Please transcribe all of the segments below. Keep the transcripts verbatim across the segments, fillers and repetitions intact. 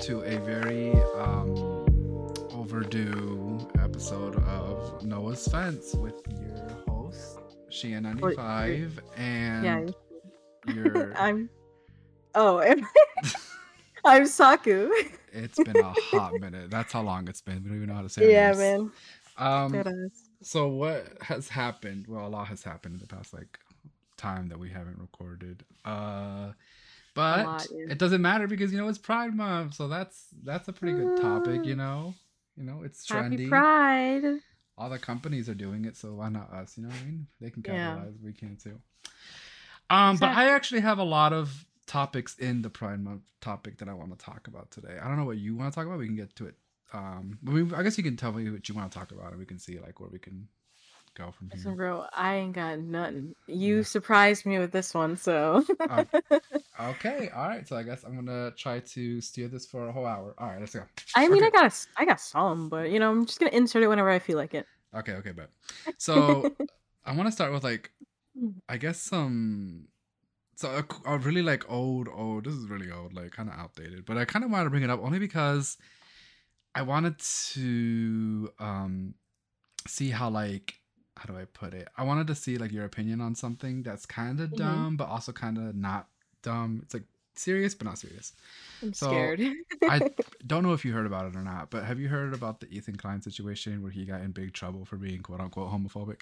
to a very um, overdue episode of Noah's Fence with your host, Shia ninety-five, and yeah. your... I'm... Oh, am I... I'm Saku. It's been a hot minute. That's how long it's been. We don't even know how to say it. Yeah, this. man. Um, so what has happened? Well, a lot has happened in the past, like, time that we haven't recorded. Uh... But lot, yeah. it doesn't matter because, you know, it's Pride Month. So that's that's a pretty good topic, you know. You know, it's trendy. Happy Pride. All the companies are doing it, so why not us? You know what I mean? They can capitalize. Yeah. We can too. Um, exactly. But I actually have a lot of topics in the Pride Month topic that I want to talk about today. I don't know what you want to talk about. We can get to it. Um, I mean, I guess you can tell me what you want to talk about and we can see, like, where we can go from here. Listen, bro, I ain't got nothing. You yeah. surprised me with this one, so uh, okay, all right. So I guess I'm gonna try to steer this for a whole hour. All right, let's go. I okay. mean, I got I got some, but you know, I'm just gonna insert it whenever I feel like it. Okay, okay, but so I want to start with, like, I guess some so a, a really like old old. This is really old, like kind of outdated, but I kind of wanted to bring it up only because I wanted to um see how like. How do I put it? I wanted to see, like, your opinion on something that's kind of mm-hmm. dumb, but also kind of not dumb. It's, like, serious, but not serious. I'm so scared. I don't know if you heard about it or not, but have you heard about the Ethan Klein situation where he got in big trouble for being, quote-unquote, homophobic?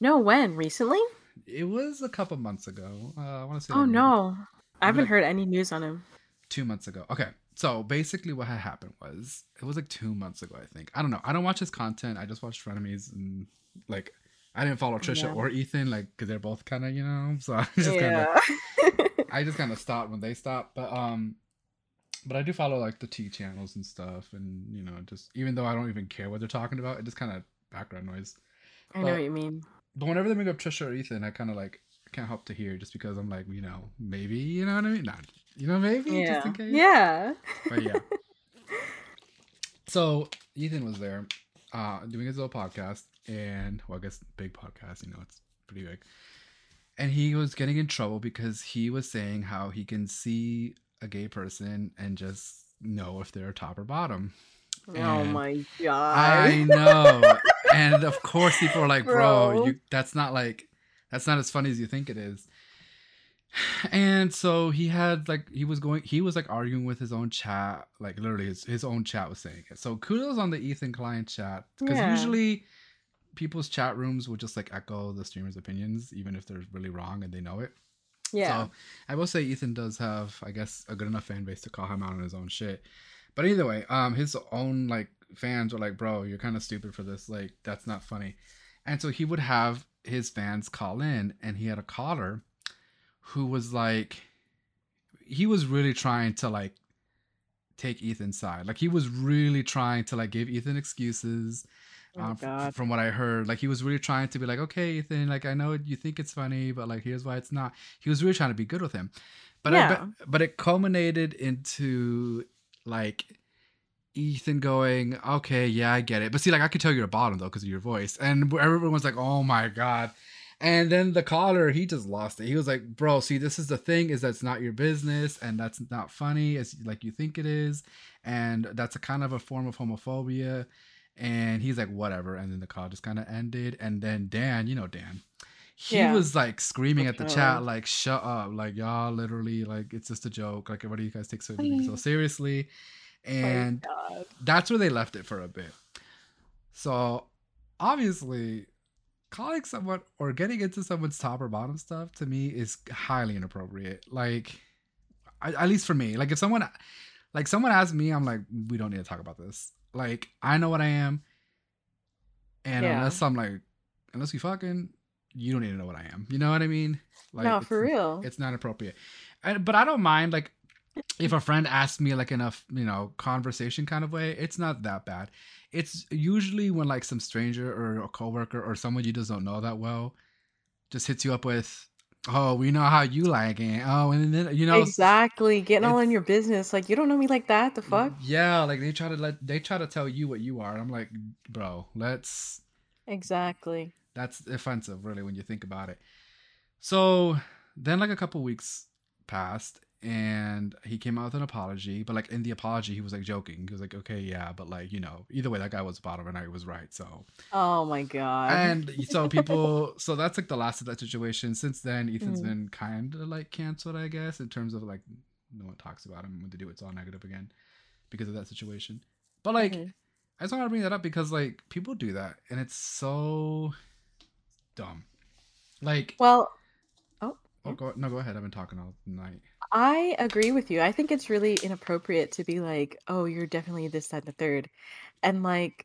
No, when? Recently? It was a couple months ago. Uh, I want to say. Oh, like, no. I haven't like, heard any news on him. Two months ago. Okay. So, basically, what had happened was, it was, like, two months ago, I think. I don't know. I don't watch his content. I just watch Frenemies and... Like, I didn't follow Trisha yeah. or Ethan, like, because they're both kind of, you know, so I just yeah. kind of, I just kind of stopped when they stopped, but, um, but I do follow, like, the T channels and stuff, and, you know, just, even though I don't even care what they're talking about, it just kind of background noise. I but, know what you mean. But whenever they bring up Trisha or Ethan, I kind of, like, can't help to hear, just because I'm like, you know, maybe, you know what I mean? Not, you know, maybe, yeah. just in case. Yeah. But, yeah. So, Ethan was there, uh, doing his little podcast. And, well, I guess big podcast, you know, it's pretty big. And he was getting in trouble because he was saying how he can see a gay person and just know if they're top or bottom. And oh, my God. I know. And, of course, people are like, bro, bro you, that's not like, that's not as funny as you think it is. And so he had, like, he was going, he was, like, arguing with his own chat. Like, literally, his, his own chat was saying it. So kudos on the Ethan Klein chat. Because yeah. usually... people's chat rooms will just, like, echo the streamer's opinions, even if they're really wrong and they know it. Yeah. So I will say Ethan does have, I guess, a good enough fan base to call him out on his own shit. But either way, um, his own, like, fans were like, bro, you're kind of stupid for this. Like, that's not funny. And so he would have his fans call in, and he had a caller who was like, he was really trying to, like, take Ethan's side. Like, he was really trying to, like, give Ethan excuses. Um, oh, from what I heard, like, he was really trying to be like, okay, Ethan, like, I know you think it's funny, but, like, here's why it's not. He was really trying to be good with him, but yeah. I, but it culminated into, like, Ethan going, okay, yeah, I get it, but see, like, I could tell you're a bottom though because of your voice, and everyone's like, oh my God. And then the caller, he just lost it. He was like, bro, see, this is the thing, is that's not your business, and that's not funny as like you think it is, and that's a kind of a form of homophobia. And he's like, whatever. And then the call just kind of ended. And then Dan, you know, Dan, he yeah. was like screaming okay. at the chat, like, shut up. Like, y'all literally, like, it's just a joke. Like, everybody, you guys take something so seriously. And oh, that's where they left it for a bit. So obviously calling someone or getting into someone's top or bottom stuff to me is highly inappropriate. Like, I, at least for me, like if someone, like someone asked me, I'm like, we don't need to talk about this. Like, I know what I am, and yeah. unless I'm like, unless we fucking, you don't need to know what I am. You know what I mean? Like, no, for it's, real. It's not appropriate. And, but I don't mind, like, if a friend asks me, like, in a, you know, conversation kind of way, it's not that bad. It's usually when, like, some stranger or a coworker or someone you just don't know that well just hits you up with, oh, we know how you like it. Oh, and then, you know. Exactly. Getting all in your business. Like, you don't know me like that. The fuck? Yeah. Like, they try to let, they try to tell you what you are. And I'm like, bro, let's. Exactly. That's offensive, really, when you think about it. So then, like, a couple weeks passed, and he came out with an apology, but like in the apology he was like joking. He was like, okay, yeah, but like, you know, either way that guy was bottom and I was right. So oh my god. And so people so that's like the last of that situation. Since then Ethan's mm-hmm. been kind of like canceled, I guess, in terms of like no one talks about him. When they do, it's all negative again because of that situation. But like mm-hmm. I just want to bring that up because like people do that and it's so dumb. Like well Oh, go, no, go ahead. I've been talking all night. I agree with you. I think it's really inappropriate to be like, oh, you're definitely this, that, and the third. And like,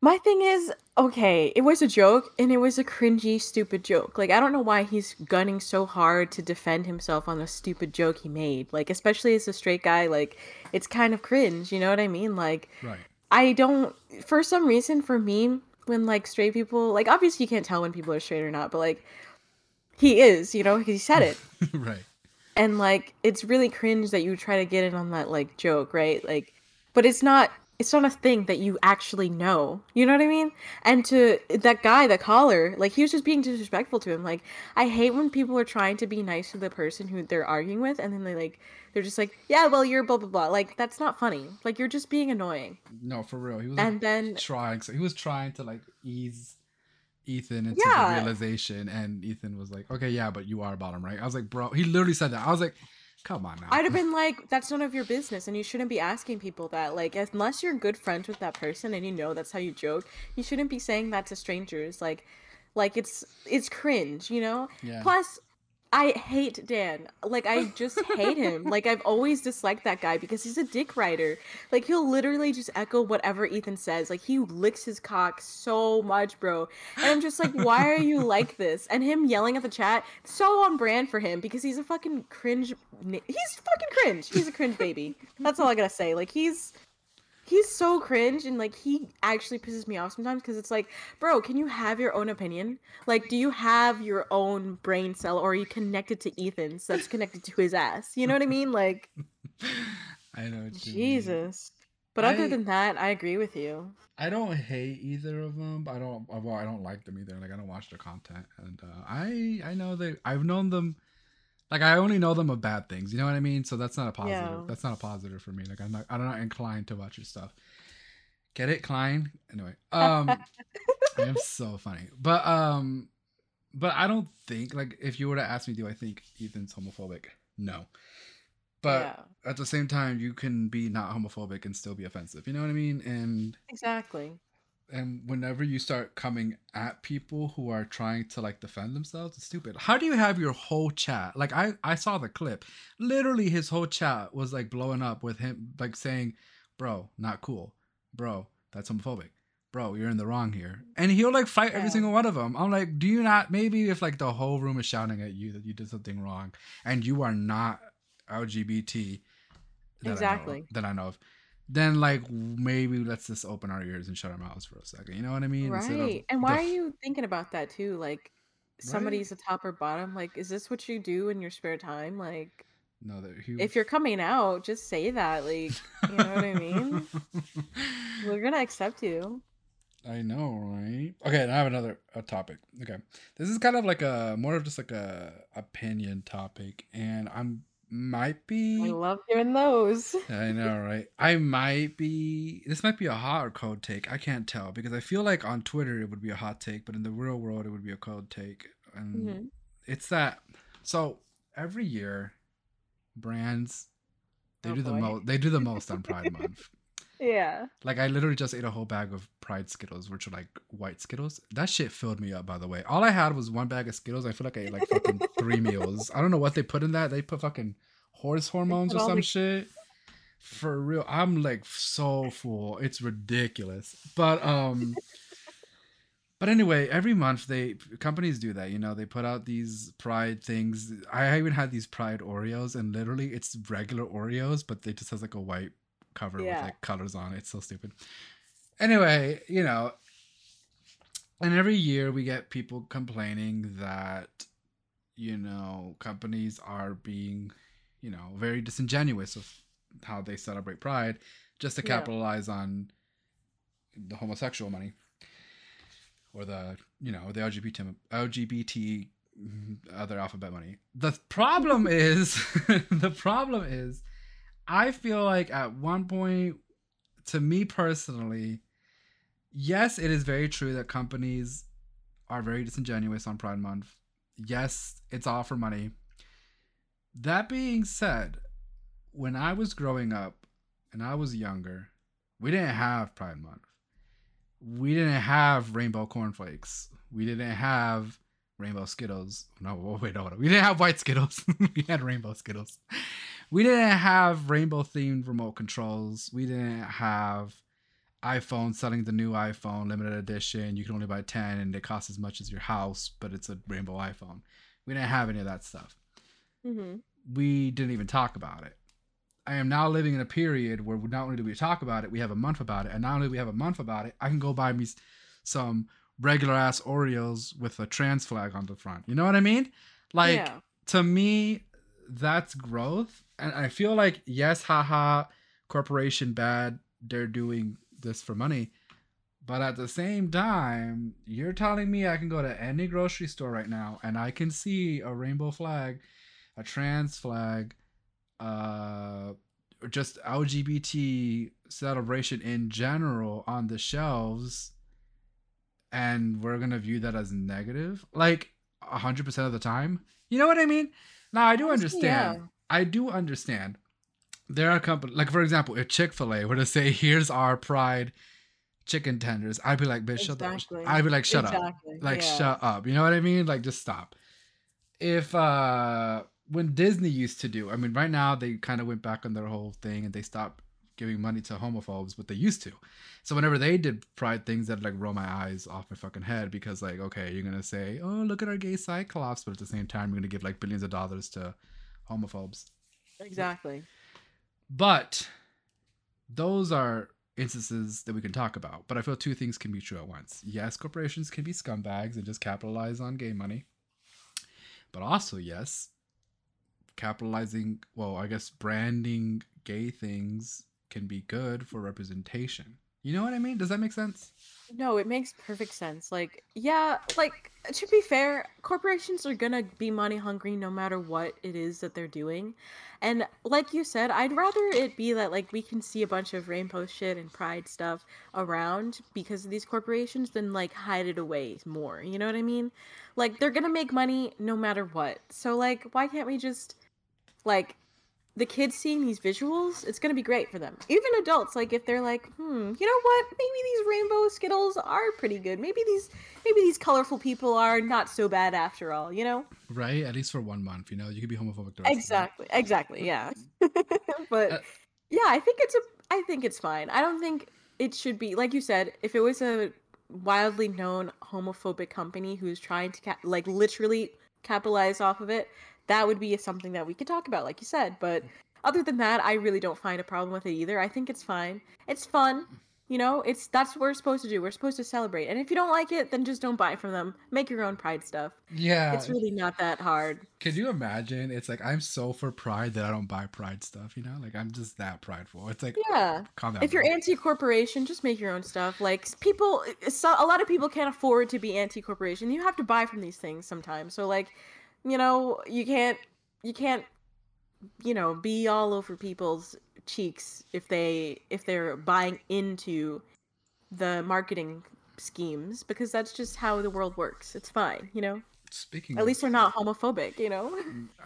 my thing is, okay, it was a joke and it was a cringy, stupid joke. Like, I don't know why he's gunning so hard to defend himself on the stupid joke he made. Like, especially as a straight guy, like, it's kind of cringe. You know what I mean? Like, right. I don't, for some reason, for me, when like straight people, like, obviously you can't tell when people are straight or not, but like, he is, you know, he said it. Right. And like, it's really cringe that you try to get in on that like joke, right? Like, but it's not, it's not a thing that you actually know. You know what I mean? And to that guy, the caller, like he was just being disrespectful to him. Like, I hate when people are trying to be nice to the person who they're arguing with. And then they like, they're just like, yeah, well, you're blah, blah, blah. Like, that's not funny. Like, you're just being annoying. No, for real. He was and like, then, trying. So he was trying to like ease Ethan into yeah. the realization, and Ethan was like, okay, yeah, but you are bottom, right? I was like, bro, he literally said that. I was like, come on now. I'd have been like, that's none of your business and you shouldn't be asking people that. Like, unless you're good friends with that person and you know that's how you joke, you shouldn't be saying that to strangers. Like, like it's it's cringe, you know? Yeah. Plus, I hate Dan. Like, I just hate him. Like, I've always disliked that guy because he's a dick rider. Like, he'll literally just echo whatever Ethan says. Like, he licks his cock so much, bro. And I'm just like, why are you like this? And him yelling at the chat, so on brand for him because he's a fucking cringe. He's fucking cringe. He's a cringe baby. That's all I gotta say. Like, he's... He's so cringe, and, like, he actually pisses me off sometimes because it's like, bro, can you have your own opinion? Like, do you have your own brain cell, or are you connected to Ethan's that's connected to his ass? You know what I mean? Like, I know what you Jesus. Mean. But I, other than that, I agree with you. I don't hate either of them. I don't, well, I don't like them either. Like, I don't watch their content. And uh, I, I know they, I've known them. Like, I only know them of bad things, you know what I mean? So that's not a positive. Yeah. That's not a positive for me. Like, I'm not, I'm not inclined to watch your stuff. Get it, Klein? Anyway, um, I am so funny. But, um, but I don't think, like, if you were to ask me, do I think Ethan's homophobic? No. But yeah. At the same time, you can be not homophobic and still be offensive. You know what I mean? And exactly. And whenever you start coming at people who are trying to like defend themselves, it's stupid. How do you have your whole chat? Like I, I saw the clip. Literally his whole chat was like blowing up with him, like saying, bro, not cool. Bro, that's homophobic. Bro, you're in the wrong here. And he'll like fight yeah. every single one of them. I'm like, do you not, maybe if like the whole room is shouting at you that you did something wrong and you are not L G B T. That exactly. I know, that I know of. Then, like, maybe let's just open our ears and shut our mouths for a second. You know what I mean? Right. And why the... are you thinking about that, too? Like, somebody's right? a top or bottom. Like, is this what you do in your spare time? Like, no, that he... if you're coming out, just say that. Like, you know what I mean? We're going to accept you. I know, right? Okay, now I have another a topic. Okay. This is kind of like a, more of just like a opinion topic. And I'm... might be I love hearing those. I know, right? I might be this might be a hot or cold take. I can't tell because I feel like on Twitter it would be a hot take, but in the real world it would be a cold take. And mm-hmm. it's that so every year brands they oh do boy. the most they do the most on Pride Month. Yeah. Like I literally just ate a whole bag of Pride Skittles, which are like white Skittles. That shit filled me up, by the way. All I had was one bag of Skittles. I feel like I ate like fucking three meals. I don't know what they put in that. They put fucking horse hormones or some the- shit. For real. I'm like so full. It's ridiculous. But um but anyway, every month they companies do that, you know, they put out these Pride things. I even had these Pride Oreos and literally it's regular Oreos, but they just has like a white cover yeah. with like colors on it. It's so stupid. Anyway, you know, and every year we get people complaining that, you know, companies are being, you know, very disingenuous of how they celebrate Pride just to capitalize yeah. on the homosexual money or the, you know, the L G B T L G B T other alphabet money. The problem is, the problem is, I feel like at one point, to me personally, yes, it is very true that companies are very disingenuous on Pride Month. Yes, it's all for money. That being said, when I was growing up and I was younger, we didn't have Pride Month. We didn't have rainbow cornflakes. We didn't have rainbow Skittles. No, wait, no, no. We didn't have white Skittles. We had rainbow Skittles. We didn't have rainbow-themed remote controls. We didn't have iPhone selling the new iPhone, limited edition. You can only buy ten and it costs as much as your house, but it's a rainbow iPhone. We didn't have any of that stuff. Mm-hmm. We didn't even talk about it. I am now living in a period where not only do we talk about it, we have a month about it. And not only do we have a month about it, I can go buy me some regular ass Oreos with a trans flag on the front. You know what I mean? Like, yeah. To me, that's growth. And I feel like, yes, haha, corporation bad. They're doing this for money. But at the same time, you're telling me I can go to any grocery store right now and I can see a rainbow flag, a trans flag, uh, or just L G B T celebration in general on the shelves, and we're gonna view that as negative, like a hundred percent of the time. You know what I mean? Now I do understand. Yeah. I do understand. There are companies, like for example, if Chick-fil-A were to say, "Here's our Pride chicken tenders," I'd be like, "Bitch, shut exactly. up." I'd be like, "Shut exactly. up!" Like, yeah. Shut up. You know what I mean? Like, just stop. If uh. When Disney used to do, I mean, right now they kind of went back on their whole thing and they stopped giving money to homophobes, but they used to. So whenever they did Pride things, that like roll my eyes off my fucking head because like, okay, you're going to say, oh, look at our gay cyclops. But at the same time, you're going to give like billions of dollars to homophobes. Exactly. But those are instances that we can talk about. But I feel two things can be true at once. Yes, corporations can be scumbags and just capitalize on gay money. But also, yes, capitalizing, well, I guess branding gay things can be good for representation. You know what I mean? Does that make sense? No, it makes perfect sense. Like, yeah, like, to be fair, corporations are gonna be money hungry no matter what it is that they're doing. And like you said, I'd rather it be that, like, we can see a bunch of rainbow shit and pride stuff around because of these corporations than, like, hide it away more. You know what I mean? Like, they're gonna make money no matter what. So, like, why can't we just... Like, the kids seeing these visuals, it's going to be great for them. Even adults, like, if they're like, hmm, you know what? Maybe these rainbow Skittles are pretty good. Maybe these maybe these colorful people are not so bad after all, you know? Right? At least for one month, you know? You could be homophobic. Exactly. Exactly, yeah. But, uh, yeah, I think it's a, I think it's fine. I don't think it should be, like you said, if it was a wildly known homophobic company who's trying to, ca- like, literally capitalize off of it, that would be something that we could talk about, like you said. But other than that, I really don't find a problem with it either. I think it's fine. It's fun. You know, it's that's what we're supposed to do. We're supposed to celebrate. And if you don't like it, then just don't buy from them. Make your own Pride stuff. Yeah. It's really not that hard. Could you imagine? It's like, I'm so for Pride that I don't buy Pride stuff, you know? Like, I'm just that prideful. It's like, yeah. Calm down. If you're anti-corporation, just make your own stuff. Like, people, so, a lot of people can't afford to be anti-corporation. You have to buy from these things sometimes. So, like... You know, you can't, you can't, you know, be all over people's cheeks if they, if they're buying into the marketing schemes, because that's just how the world works. It's fine, you know? Speaking At of, least they're not homophobic, you know?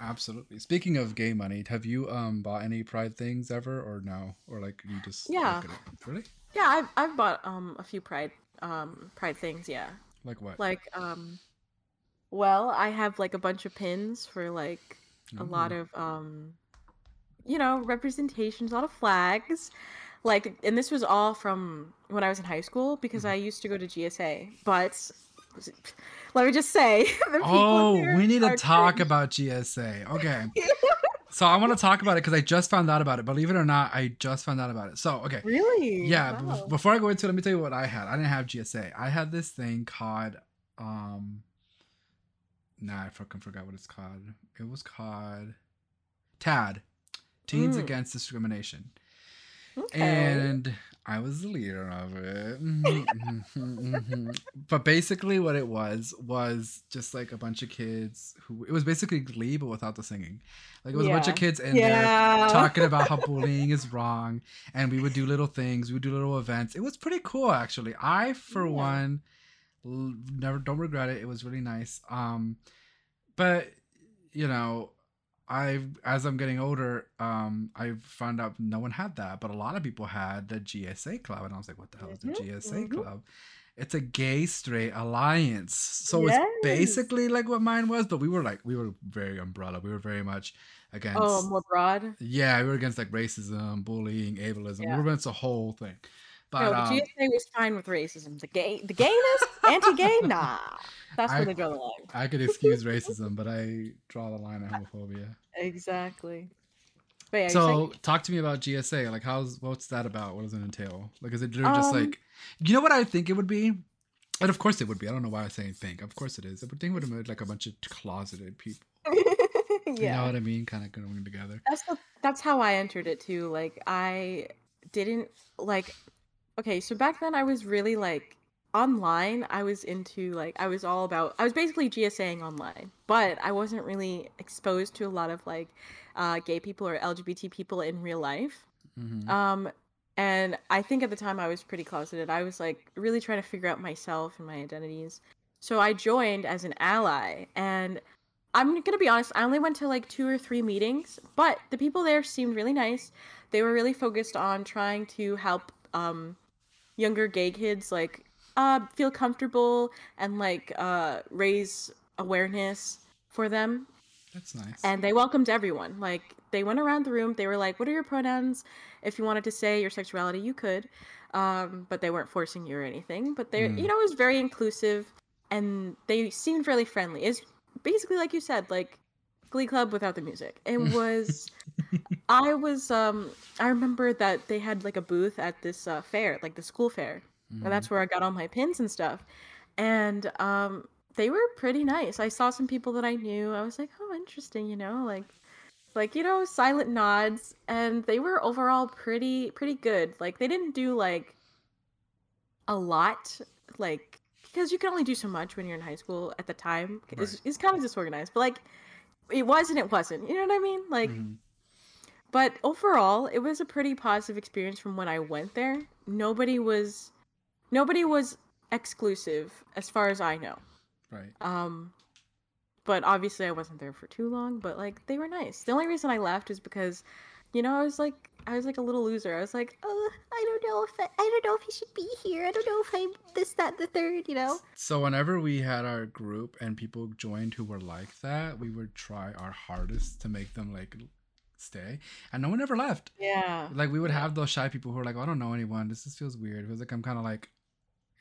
Absolutely. Speaking of gay money, have you um bought any Pride things ever or no? Or like you just... Yeah. Really? Yeah, I've, I've bought um a few Pride, um Pride things, yeah. Like what? Like, um... Well, I have, like, a bunch of pins for, like, a mm-hmm. lot of, um, you know, representations, a lot of flags. Like, and this was all from when I was in high school, because mm-hmm. I used to go to G S A. But, let me just say, the people Oh, in there we need to talk crazy. About G S A. Okay. So I want to talk about it, because I just found out about it. Believe it or not, I just found out about it. So, okay. Really? Yeah. Wow. B- before I go into it, let me tell you what I had. I didn't have G S A. I had this thing called, um... Nah, I fucking forgot what it's called. It was called T A D, Teens mm. Against Discrimination. Okay. And I was the leader of it. But basically what it was, was just like a bunch of kids who, it was basically Glee, but without the singing. Like it was yeah. a bunch of kids in yeah. there talking about how bullying is wrong. And we would do little things. We would do little events. It was pretty cool, actually. I, for yeah. one, never, don't regret it. It was really nice. Um, but, you know, I, as I'm getting older, um, I found out no one had that, but a lot of people had the G S A club, and I was like, "What the hell is the G S A mm-hmm. club?" It's a Gay Straight Alliance, so yes. it's basically like what mine was, but we were like, we were very umbrella. We were very much against. Oh, more broad. Yeah, we were against like racism, bullying, ableism. Yeah. We were against the whole thing. But, no, the G S A um, was fine with racism. The gay, the gayness, anti-gay, nah. That's where they draw the line. I could excuse racism, but I draw the line at homophobia. Exactly. But yeah, so talk to me about G S A. Like, how's what's that about? What does it entail? Like, is it literally um, just like, you know what I think it would be? And of course it would be. I don't know why I say think. Of course it is. I would think it would have made like a bunch of closeted people. yeah. You know what I mean? Kind of going together. That's the, that's how I entered it too. Like, I didn't like. Okay, so back then I was really, like, online. I was into, like, I was all about, I was basically GSAing online. But I wasn't really exposed to a lot of, like, uh, gay people or L G B T people in real life. Mm-hmm. Um, and I think at the time I was pretty closeted. I was, like, really trying to figure out myself and my identities. So I joined as an ally. And I'm going to be honest, I only went to, like, two or three meetings. But the people there seemed really nice. They were really focused on trying to help, um... younger gay kids, like, uh, feel comfortable and, like, uh, raise awareness for them. That's nice. And they welcomed everyone. Like, they went around the room. They were like, what are your pronouns? If you wanted to say your sexuality, you could. Um, but they weren't forcing you or anything. But they, mm. you know, it was very inclusive. And they seemed really friendly. It's basically, like you said, like, Glee Club without the music. It was... I was, um, I remember that they had, like, a booth at this uh, fair, like the school fair, mm-hmm. and that's where I got all my pins and stuff, and um, they were pretty nice. I saw some people that I knew. I was like, oh, interesting, you know, like, like, you know, silent nods, and they were overall pretty, pretty good. Like, they didn't do, like, a lot, like, because you can only do so much when you're in high school at the time. Right. It's, it's kind of disorganized, but, like, it was and it wasn't, you know what I mean? Like... Mm-hmm. But overall, it was a pretty positive experience from when I went there. Nobody was, nobody was exclusive, as far as I know. Right. Um, but obviously I wasn't there for too long. But like they were nice. The only reason I left is because, you know, I was like, I was like a little loser. I was like, oh, I don't know if I, I don't know if he should be here. I don't know if I'm this, that, the third. You know. So whenever we had our group and people joined who were like that, we would try our hardest to make them like. Stay, and no one ever left. Yeah, like we would have those shy people who are like, oh, I don't know anyone, this just feels weird. It was like, I'm kind of like,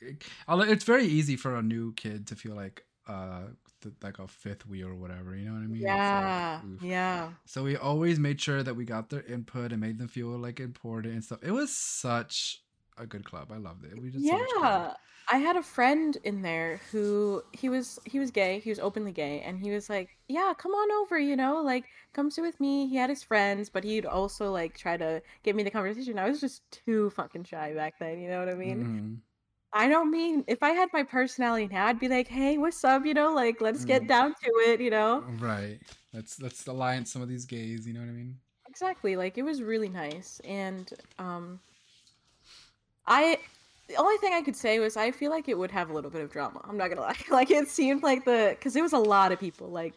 it's very easy for a new kid to feel like uh th- like a fifth wheel or whatever, you know what I mean? Yeah, like, yeah. So we always made sure that we got their input and made them feel like important and stuff. It was such a good club. I loved it. We just yeah I had a friend in there who he was he was gay. He was openly gay, and he was like, yeah, come on over, you know, like come sit with me. He had his friends, but he'd also like try to get me the conversation. I was just too fucking shy back then, you know what I mean? Mm-hmm. I don't mean if I had my personality now, I'd be like, hey, what's up, you know, like let's mm-hmm. get down to it, you know. Right. Let's let's alliance some of these gays, you know what I mean? Exactly. Like it was really nice. And um I the only thing I could say was I feel like it would have a little bit of drama. I'm not gonna lie. Like it seemed like the because it was a lot of people, like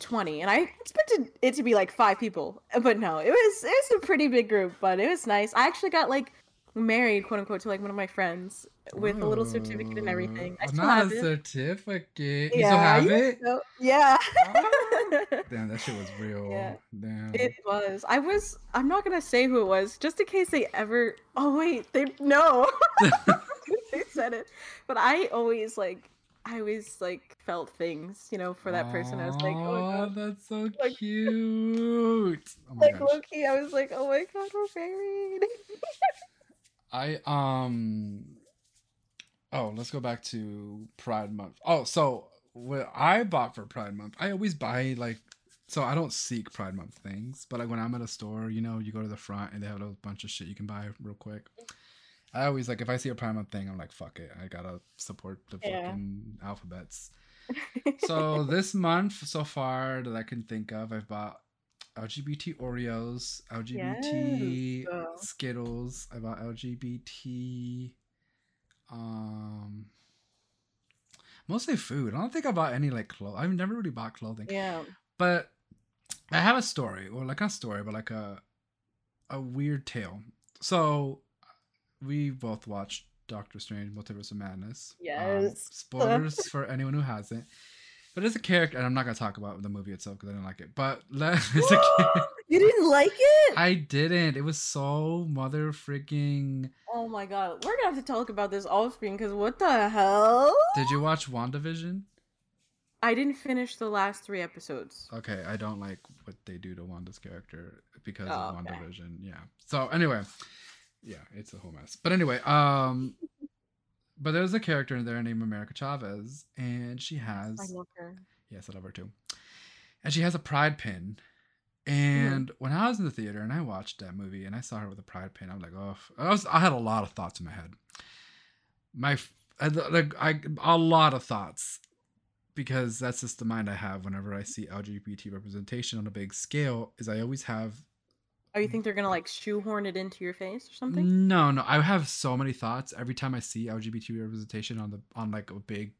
twenty, and I expected it to be like five people, but no, it was it was a pretty big group, but it was nice. I actually got like married, quote unquote, to like one of my friends with oh, a little certificate and everything. I still not have a it. certificate. Yeah, you still have you it? Still, yeah. Oh, damn, that shit was real. Yeah. Damn. It was. I was. I'm not gonna say who it was, just in case they ever. Oh wait, they no. They said it, but I always like. I always like felt things, you know, for that person. I was like, oh, that's so like, cute. Oh my like gosh. Loki, I was like, oh my god, we're married. I, um, oh, let's go back to Pride Month. Oh, so what I bought for Pride Month, I always buy like So I don't seek Pride Month things, but like when I'm at a store, you know, you go to the front and they have a bunch of shit you can buy real quick. I always like, if I see a Prime Month thing, I'm like, fuck it. I gotta support the yeah. fucking alphabets. So this month so far that I can think of, I've bought L G B T Oreos, L G B T yes. Skittles. I bought L G B T, um, mostly food. I don't think I bought any like clothes. I've never really bought clothing. Yeah. But I have a story, or well, like not a story, but like a, a weird tale. So we both watched Doctor Strange, Multiverse of Madness. Yes. Um, spoilers for anyone who hasn't. But it's a character, and I'm not going to talk about the movie itself because I didn't like it. But it's a character. You didn't like it? I didn't. It was so mother freaking. Oh my God. We're going to have to talk about this off screen because what the hell? Did you watch WandaVision? I didn't finish the last three episodes. Okay. I don't like what they do to Wanda's character because oh, of okay. WandaVision. Yeah. So anyway. Yeah, it's a whole mess. But anyway, um, but there's a character in there named America Chavez, and she has... I love her. Yes, I love her too. And she has a pride pin. And mm-hmm. when I was in the theater and I watched that movie and I saw her with a pride pin, I'm like, oh, I, was, I had a lot of thoughts in my head. My, I, like, I a lot of thoughts. Because that's just the mind I have whenever I see L G B T representation on a big scale, is I always have... Oh, you think they're going to like shoehorn it into your face or something? No, no. I have so many thoughts. Every time I see L G B T representation on the on like a big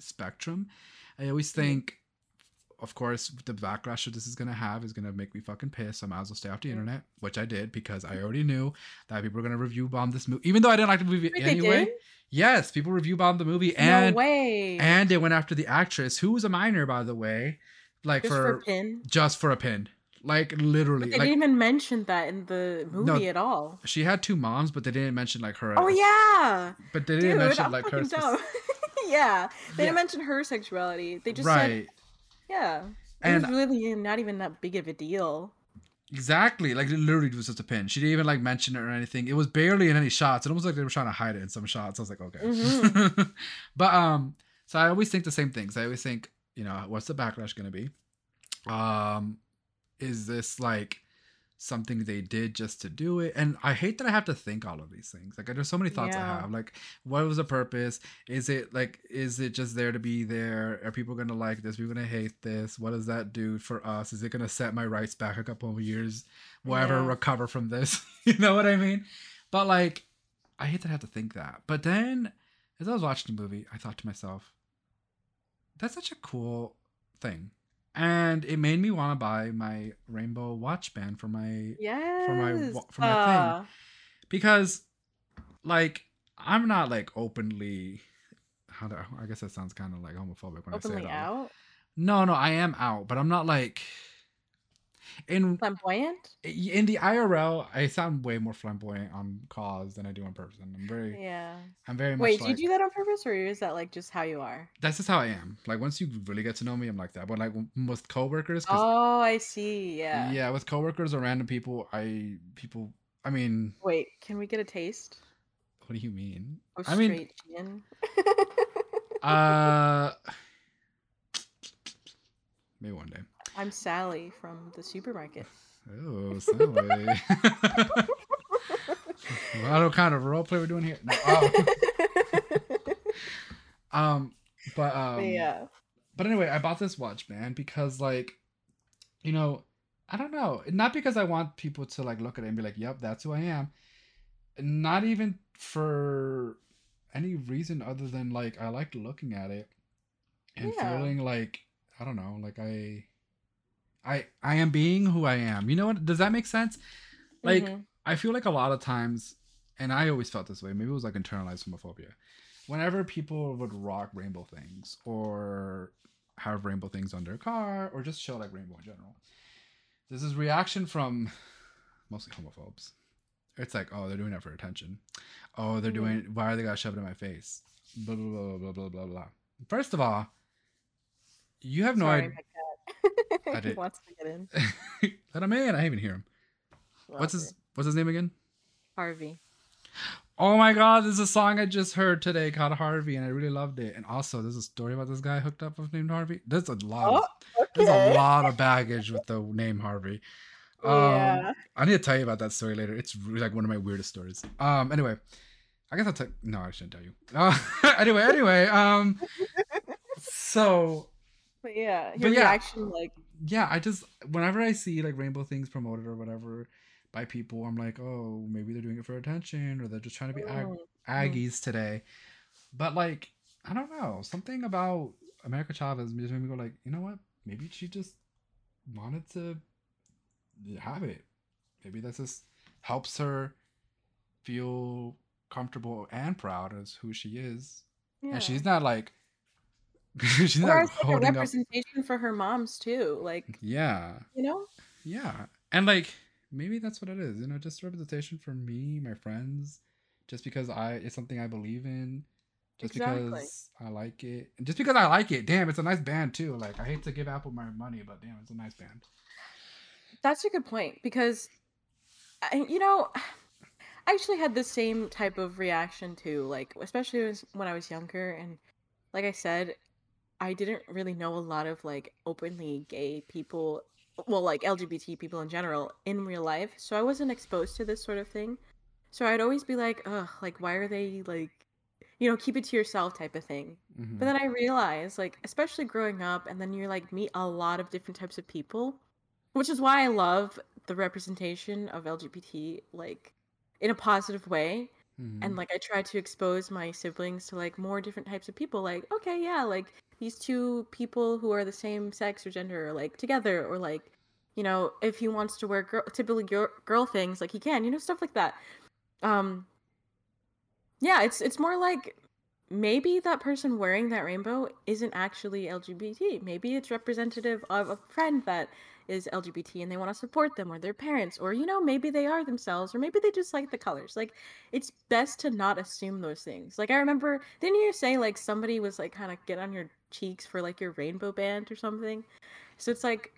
spectrum, I always think, of course, the backlash that this is going to have is going to make me fucking pissed. So I might as well stay off the internet, which I did because I already knew that people were going to review bomb this movie. Even though I didn't like the movie Wait, anyway. Yes, people review bombed the movie. And, no way. And they went after the actress, who was a minor, by the way. Like just for, for a pin? Just for a pin. Like literally, but they like, didn't even mention that in the movie no, at all. She had two moms, but they didn't mention like her. Oh yeah, but they didn't Dude, mention I'm like her. Spe- yeah, they yeah. didn't mention her sexuality. They just right. said, yeah, it and was really not even that big of a deal. Exactly, like it literally was just a pin. She didn't even like mention it or anything. It was barely in any shots. It almost like they were trying to hide it in some shots. I was like, okay, mm-hmm. but um, so I always think the same things. I always think, you know, what's the backlash going to be? Um. Is this like something they did just to do it? And I hate that I have to think all of these things. Like there's so many thoughts yeah. I have. Like what was the purpose? Is it like, is it just there to be there? Are people going to like this? Are people going to hate this? What does that do for us? Is it going to set my rights back a couple of years? Will yeah. I ever recover from this? You know what I mean? But like, I hate that I have to think that. But then as I was watching the movie, I thought to myself, that's such a cool thing. And it made me want to buy my rainbow watch band for my yes. for my for my uh. thing, because like I'm not like openly how do I, I guess that sounds kind of like homophobic when openly I say it out. All. No, no, I am out, but I'm not like in flamboyant. In the I R L, I sound way more flamboyant on calls than I do in person. I'm very yeah. I'm very much. Wait, like, do you do that on purpose, or is that like just how you are? That's just how I am. Like once you really get to know me, I'm like that. But like with coworkers. Oh, I see. Yeah. Yeah, with coworkers or random people, I people. I mean. Wait, can we get a taste? What do you mean? Oh, I mean. Gin. uh. Maybe one day. I'm Sally from the supermarket. Oh, Sally. What kind of role play we're doing here? No, oh. um, but um, yeah. But anyway, I bought this watch band because, like, you know, I don't know. Not because I want people to like look at it and be like, "Yep, that's who I am." Not even for any reason other than like I like looking at it and yeah. feeling like I don't know, like I. I, I am being who I am. You know what? Does that make sense? Like, mm-hmm. I feel like a lot of times, and I always felt this way, maybe it was like internalized homophobia. Whenever people would rock rainbow things or have rainbow things on their car or just show like rainbow in general, there's this reaction from mostly homophobes. It's like, oh, they're doing that for attention. Oh, they're mm-hmm. doing, why are they got shoved in my face? Blah, blah, blah, blah, blah, blah, blah. First of all, you have no Sorry, idea. I did. He wants to get in. Let him in. I even hear him. Love what's his it. What's his name again? Harvey. Oh my God! There's a song I just heard today called Harvey, and I really loved it. And also, there's a story about this guy hooked up with named Harvey. There's a lot. Oh, There's a lot of baggage with the name Harvey. Um, yeah. I need to tell you about that story later. It's really, like, one of my weirdest stories. Um. Anyway, I guess I'll tell. No, I shouldn't tell you. Uh, anyway, anyway. Um. So. But yeah, your but reaction, yeah, like. Yeah, I just whenever I see like rainbow things promoted or whatever by people, I'm like, oh, maybe they're doing it for attention, or they're just trying to be Ag- Aggies today. But like, I don't know, something about America Chavez just made me go like, you know what? Maybe she just wanted to have it. Maybe that just helps her feel comfortable and proud as who she is, yeah. And she's not like. She's or not like a representation up. For her moms too, like, yeah, you know, yeah, and like maybe that's what it is, you know, just representation for me, my friends, just because I it's something I believe in, just exactly. because I like it, and just because I like it. Damn, it's a nice band too. Like, I hate to give Apple my money, but damn, it's a nice band. That's a good point because, I, you know, I actually had the same type of reaction too, like especially when I was younger, and like I said. I didn't really know a lot of like openly gay people, well, like L G B T people in general in real life. So I wasn't exposed to this sort of thing. So I'd always be like, ugh, like, why are they like, you know, keep it to yourself type of thing. Mm-hmm. But then I realized, like, especially growing up, and then you're like meet a lot of different types of people, which is why I love the representation of L G B T, like in a positive way. Mm-hmm. And like, I try to expose my siblings to like more different types of people. Like, okay, yeah, like, these two people who are the same sex or gender are, like, together, or, like, you know, if he wants to wear girl, typically girl, girl things, like, he can, you know, stuff like that. Um, yeah, it's it's more like maybe that person wearing that rainbow isn't actually L G B T. Maybe it's representative of a friend that is L G B T and they want to support them, or their parents, or, you know, maybe they are themselves, or maybe they just like the colors. Like, it's best to not assume those things. Like, I remember, didn't you say, like, somebody was, like, kind of get on your cheeks for, like, your rainbow band or something? So it's like,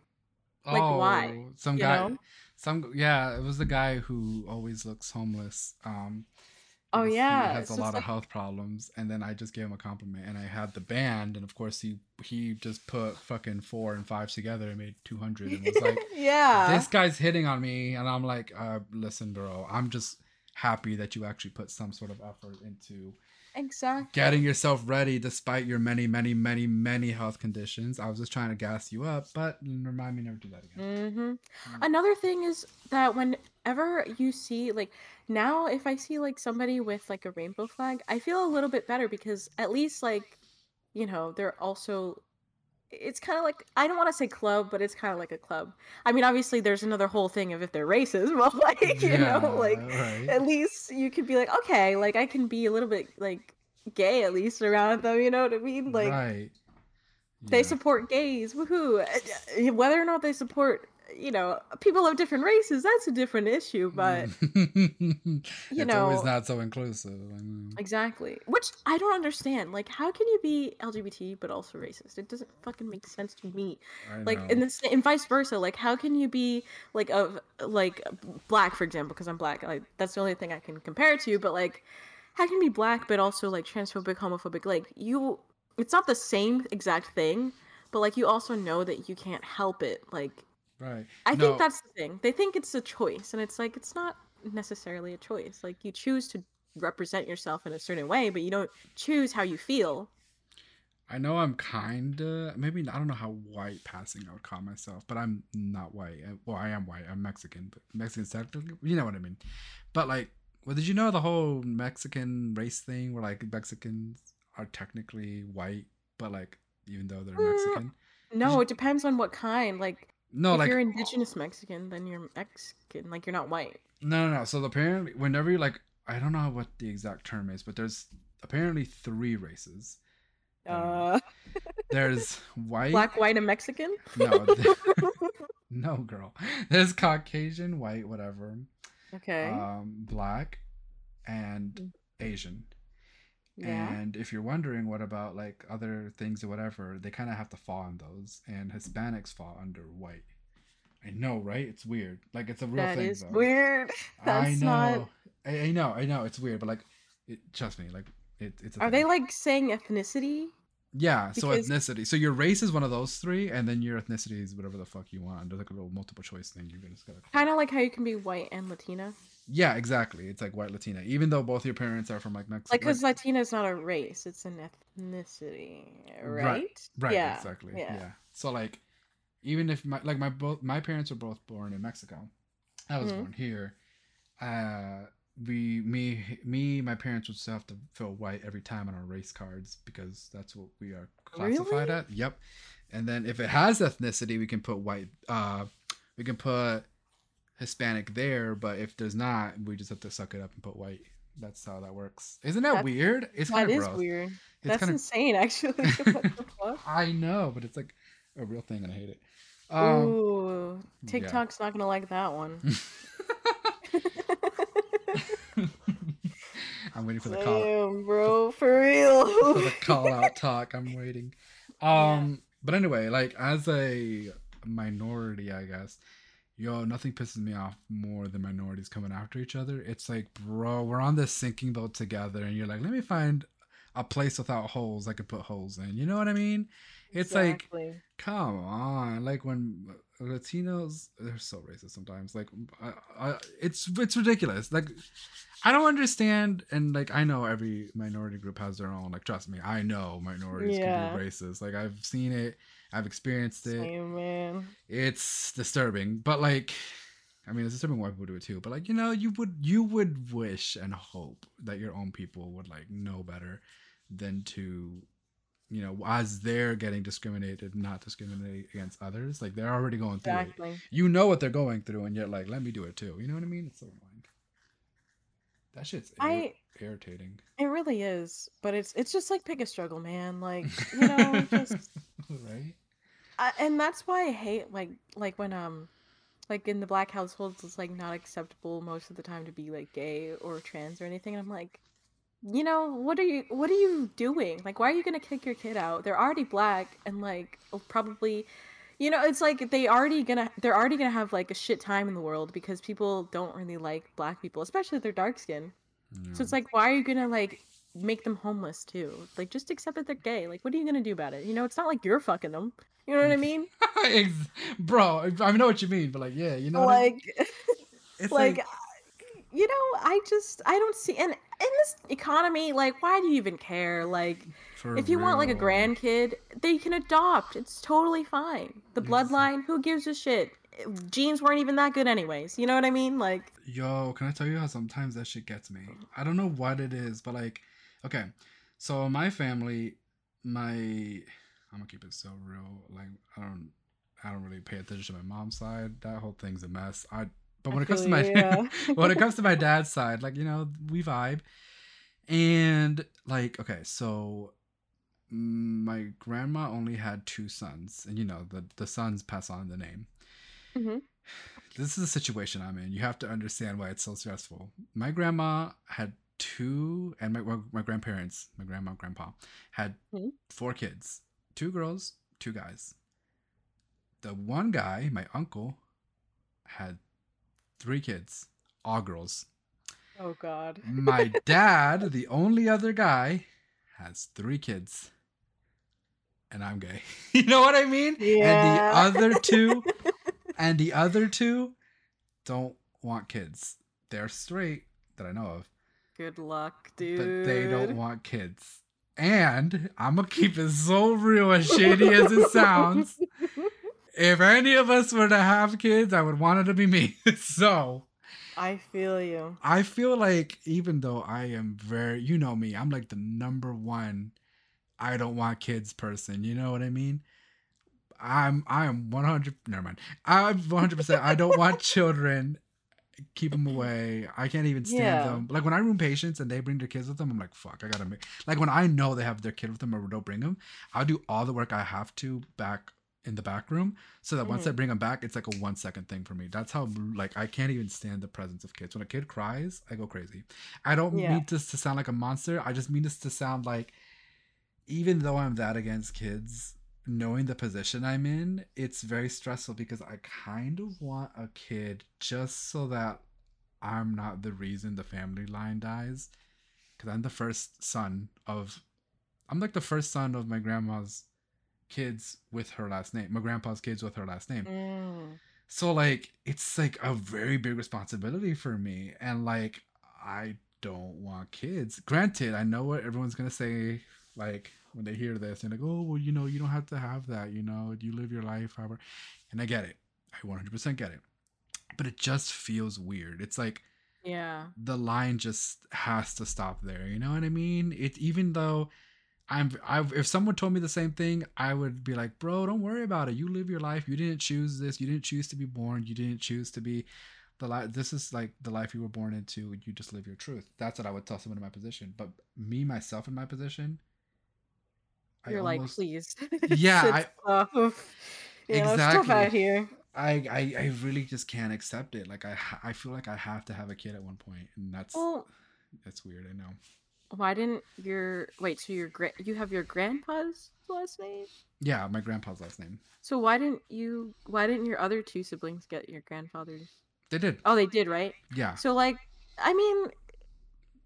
like, oh, why? Some guy, know? some, yeah, it was the guy who always looks homeless. Um, oh, yeah. He has so a lot of like... health problems. And then I just gave him a compliment, and I had the band. And of course, he, he just put fucking four and fives together and made two hundred. And was like, yeah, this guy's hitting on me. And I'm like, uh, listen, bro, I'm just happy that you actually put some sort of effort into. Exactly. Getting yourself ready despite your many, many, many, many health conditions. I was just trying to gas you up, but remind me never to do that again. Mm-hmm. Mm-hmm. Another thing is that whenever you see, like, now if I see, like, somebody with, like, a rainbow flag, I feel a little bit better because at least, like, you know, they're also... It's kind of like, I don't want to say club, but it's kind of like a club. I mean, obviously there's another whole thing of if they're racist, but like, you yeah, know, like right. At least you could be like, okay, like I can be a little bit like gay at least around them. You know what I mean? Like right. Yeah. They support gays. Woohoo. Whether or not they support, you know, people of different races, that's a different issue, but you it's know, it's not so inclusive. I mean. Exactly. Which I don't understand. Like, how can you be L G B T but also racist? It doesn't fucking make sense to me. I like, know. and this, and vice versa. Like, how can you be like of like black, for example, because I'm black. Like, that's the only thing I can compare it to. But like, how can you be black but also like transphobic, homophobic? Like, you, it's not the same exact thing. But like, you also know that you can't help it. Like. Right. I no. think that's the thing. They think it's a choice, and it's like, it's not necessarily a choice. Like, you choose to represent yourself in a certain way, but you don't choose how you feel. I know I'm kind of, maybe, I don't know how white passing I would call myself, but I'm not white. Well, I am white. I'm Mexican, but Mexican technically, you know what I mean. But like, well, did you know the whole Mexican race thing where like Mexicans are technically white, but like, even though they're mm, Mexican? No, you... it depends on what kind. Like, No, if like, you're indigenous Mexican, then you're Mexican. Like, you're not white. No, no, no. So, apparently, whenever you, like, I don't know what the exact term is, but there's apparently three races. Uh... Um, there's white... Black, white, and Mexican? No. No, girl. There's Caucasian, white, whatever. Okay. Um, black, and Asian. Yeah. And if you're wondering what about like other things or whatever, they kind of have to fall on those, and Hispanics fall under white. I know, right? It's weird. Like, it's a real that thing. That is though. Weird. That's I know. Not... I, I know. I know. It's weird, but like, it, trust me. Like, it, it's. A Are thing. They like saying ethnicity? Yeah, because so ethnicity. So your race is one of those three, and then your ethnicity is whatever the fuck you want. There's like a little multiple choice thing. You're just gonna kind of like how you can be white and Latina. Yeah, exactly. It's like white Latina, even though both your parents are from like Mexico. Like, because like, Latina is not a race; it's an ethnicity, right? Right. Right. Yeah. Exactly. Yeah. yeah. So like, even if my like my both my parents were both born in Mexico, I was mm-hmm. born here. Uh, we me me my parents would still have to fill white every time on our race cards because that's what we are classified really? at. Yep. And then if it has ethnicity, we can put white. Uh, we can put Hispanic there, but if there's not, we just have to suck it up and put white. That's how that works. Isn't that that's, weird? It's that kind of is gross. weird. It's that's kind of... insane, actually. What the fuck? I know, but it's like a real thing, and I hate it. Um, Ooh, TikTok's yeah. not gonna like that one. I'm waiting for the call. Damn, bro, for real. For the call out talk, I'm waiting. Um, yeah. But anyway, like as a minority, I guess. Yo, nothing pisses me off more than minorities coming after each other. It's like, bro, we're on this sinking boat together, and you're like, let me find a place without holes I could put holes in. You know what I mean? It's exactly. like, come on. Like when Latinos, they're so racist sometimes. Like, I, I, it's it's ridiculous. Like, I don't understand. And like, I know every minority group has their own. Like, trust me, I know minorities yeah. can be racist. Like, I've seen it. I've experienced it. Same, man. It's disturbing, but like, I mean, it's disturbing why people do it too. But like, you know, you would you would wish and hope that your own people would like know better than to, you know, as they're getting discriminated, not discriminate against others. Like they're already going through exactly. it. You know what they're going through, and yet like, let me do it too. You know what I mean? It's so annoying. That shit's I, ir- irritating. It really is, but it's it's just like pick a struggle, man. Like you know, just right. Uh, and that's why I hate like like when um like in the black households it's like not acceptable most of the time to be like gay or trans or anything, and I'm like, you know, what are you what are you doing? Like, why are you gonna kick your kid out? They're already black and like probably, you know, it's like they already gonna they're already gonna have like a shit time in the world because people don't really like black people, especially if they're dark skinned. Mm. So it's like, why are you gonna like make them homeless too? Like, just accept that they're gay. Like, what are you gonna do about it? You know, it's not like you're fucking them. You know what I mean? Bro, I know what you mean, but like, yeah, you know, like, what I mean? It's like, like, you know, I just I don't see, and in this economy, like, why do you even care? Like, if you real. want like a grandkid, they can adopt. It's totally fine. The bloodline, who gives a shit? Genes weren't even that good anyways. You know what I mean? Like, yo, can I tell you how sometimes that shit gets me? I don't know what it is, but like. Okay, so my family, my, I'm gonna keep it so real, like, I don't, I don't really pay attention to my mom's side, that whole thing's a mess, I, but when it comes to my, yeah. when it comes to my dad's side, like, you know, we vibe, and, like, okay, so, my grandma only had two sons, and, you know, the, the sons pass on the name. Mm-hmm. This is the situation I'm in, you have to understand why it's so stressful. My grandma had two and my my grandparents, my grandma and grandpa had mm-hmm. four kids, two girls, two guys. The one guy, my uncle, had three kids, all girls. Oh God. My dad, the only other guy, has three kids. And I'm gay. You know what I mean? Yeah. And the other two, and the other two don't want kids. They're straight that I know of. Good luck, dude. But they don't want kids. And I'm going to keep it so real, as shady as it sounds. If any of us were to have kids, I would want it to be me. So. I feel you. I feel like even though I am very, you know me, I'm like the number one I don't want kids person. You know what I mean? I'm, I'm one hundred, never mind. I'm one hundred percent I don't want children. Keep them away. I can't even stand yeah. them. Like when I room patients and they bring their kids with them, I'm like, fuck, I gotta make. Like when I know they have their kid with them or don't bring them, I'll do all the work I have to back in the back room so that mm-hmm. once I bring them back, it's like a one second thing for me. That's how, like, I can't even stand the presence of kids. When a kid cries, I go crazy. I don't yeah. mean this to sound like a monster. I just mean this to sound like, even though I'm that against kids, knowing the position I'm in, it's very stressful because I kind of want a kid just so that I'm not the reason the family line dies. Because I'm the first son of I'm like the first son of my grandma's kids with her last name, my grandpa's kids with her last name. Mm. So like, it's like a very big responsibility for me. And like, I don't want kids. Granted, I know what everyone's going to say, like when they hear this and like, oh, well, you know, you don't have to have that, you know, you live your life, however. And I get it. I one hundred percent get it. But it just feels weird. It's like, yeah, the line just has to stop there. You know what I mean? It, even though I'm, I've, if someone told me the same thing, I would be like, bro, don't worry about it. You live your life. You didn't choose this. You didn't choose to be born. You didn't choose to be the life. This is like the life you were born into. You just live your truth. That's what I would tell someone in my position. But me, myself in my position, you're I like, almost, please. Yeah. I, you know, exactly. It's tough out here. I, I, I really just can't accept it. Like I I feel like I have to have a kid at one point, and that's well, that's weird. I know. Why didn't your wait? So your gra- you have your grandpa's last name? Yeah, my grandpa's last name. So why didn't you? Why didn't your other two siblings get your grandfather's? They did. Oh, they did, right? Yeah. So like, I mean.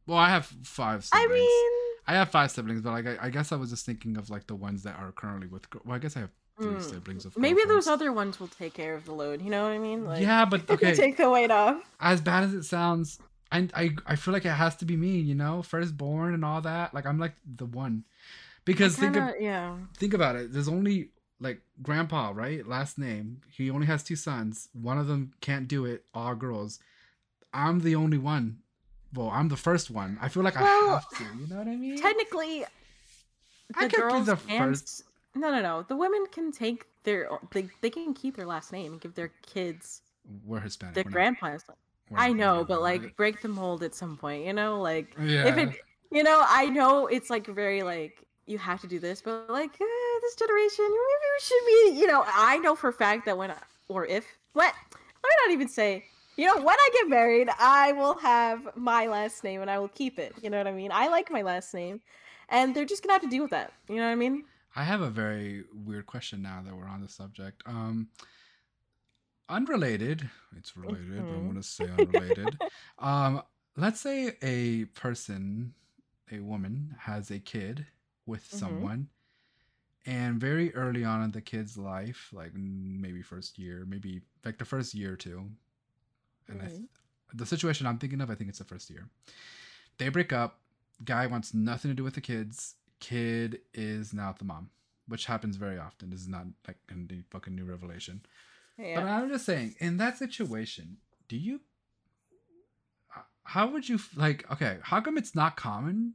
Well, I have five siblings. I mean, I have five siblings, but like, I, I guess I was just thinking of like the ones that are currently with. Well, I guess I have. Three siblings of maybe those other ones will take care of the load, you know what I mean? Like, yeah, but okay, take the weight off. As bad as it sounds, I, I I feel like it has to be me, you know, firstborn and all that. Like I'm like the one, because kinda, think of, yeah, think about it. There's only like grandpa, right? Last name. He only has two sons. One of them can't do it. All girls. I'm the only one. Well, I'm the first one. I feel like well, I have to. You know what I mean? Technically, the I could be the first. No, no, no. The women can take their... They, they can keep their last name and give their kids... We're Hispanic. Their grandpa's name. I know, but, like, break the mold at some point, you know? Like, yeah. if it... You know, I know it's, like, very, like, you have to do this, but, like, eh, this generation, maybe we should be... You know, I know for a fact that when... I, or if... What? Let me not even say... You know, when I get married, I will have my last name and I will keep it. You know what I mean? I like my last name. And they're just going to have to deal with that. You know what I mean? I have a very weird question now that we're on the subject. Um, unrelated. It's related, mm-hmm. but I'm going to say unrelated. um, let's say a person, a woman, has a kid with mm-hmm. someone. And very early on in the kid's life, like maybe first year, maybe like the first year or two. And mm-hmm. I th- the situation I'm thinking of, I think it's the first year. They break up. Guy wants nothing to do with the kids. Kid is now the mom, which happens very often. This is not like a fucking new revelation. Yeah. But I'm just saying, in that situation, do you? How would you like? Okay, how come it's not common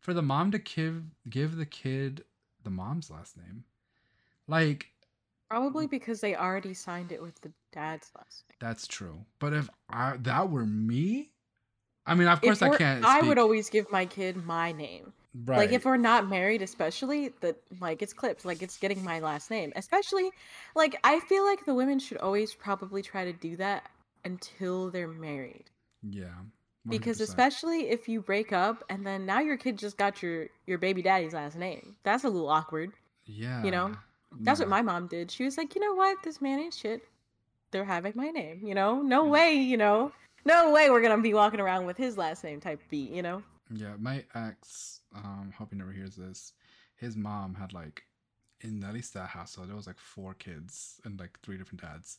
for the mom to give give the kid the mom's last name? Like, probably because they already signed it with the dad's last name. That's true. But if I, that were me, I mean, of course I can't. I would always give my kid my name. Right. Like, if we're not married, especially, that like, it's clipped. Like, it's getting my last name. Especially, like, I feel like the women should always probably try to do that until they're married. Yeah. one hundred percent. Because especially if you break up, and then now your kid just got your, your baby daddy's last name. That's a little awkward. Yeah. You know? That's yeah. what my mom did. She was like, you know what? This man ain't shit. They're having my name, you know? No yeah. way, you know? No way we're going to be walking around with his last name type beat, you know? Yeah, my ex, um, hope he never hears this, his mom had, like, in at least that household, there was, like, four kids and, like, three different dads.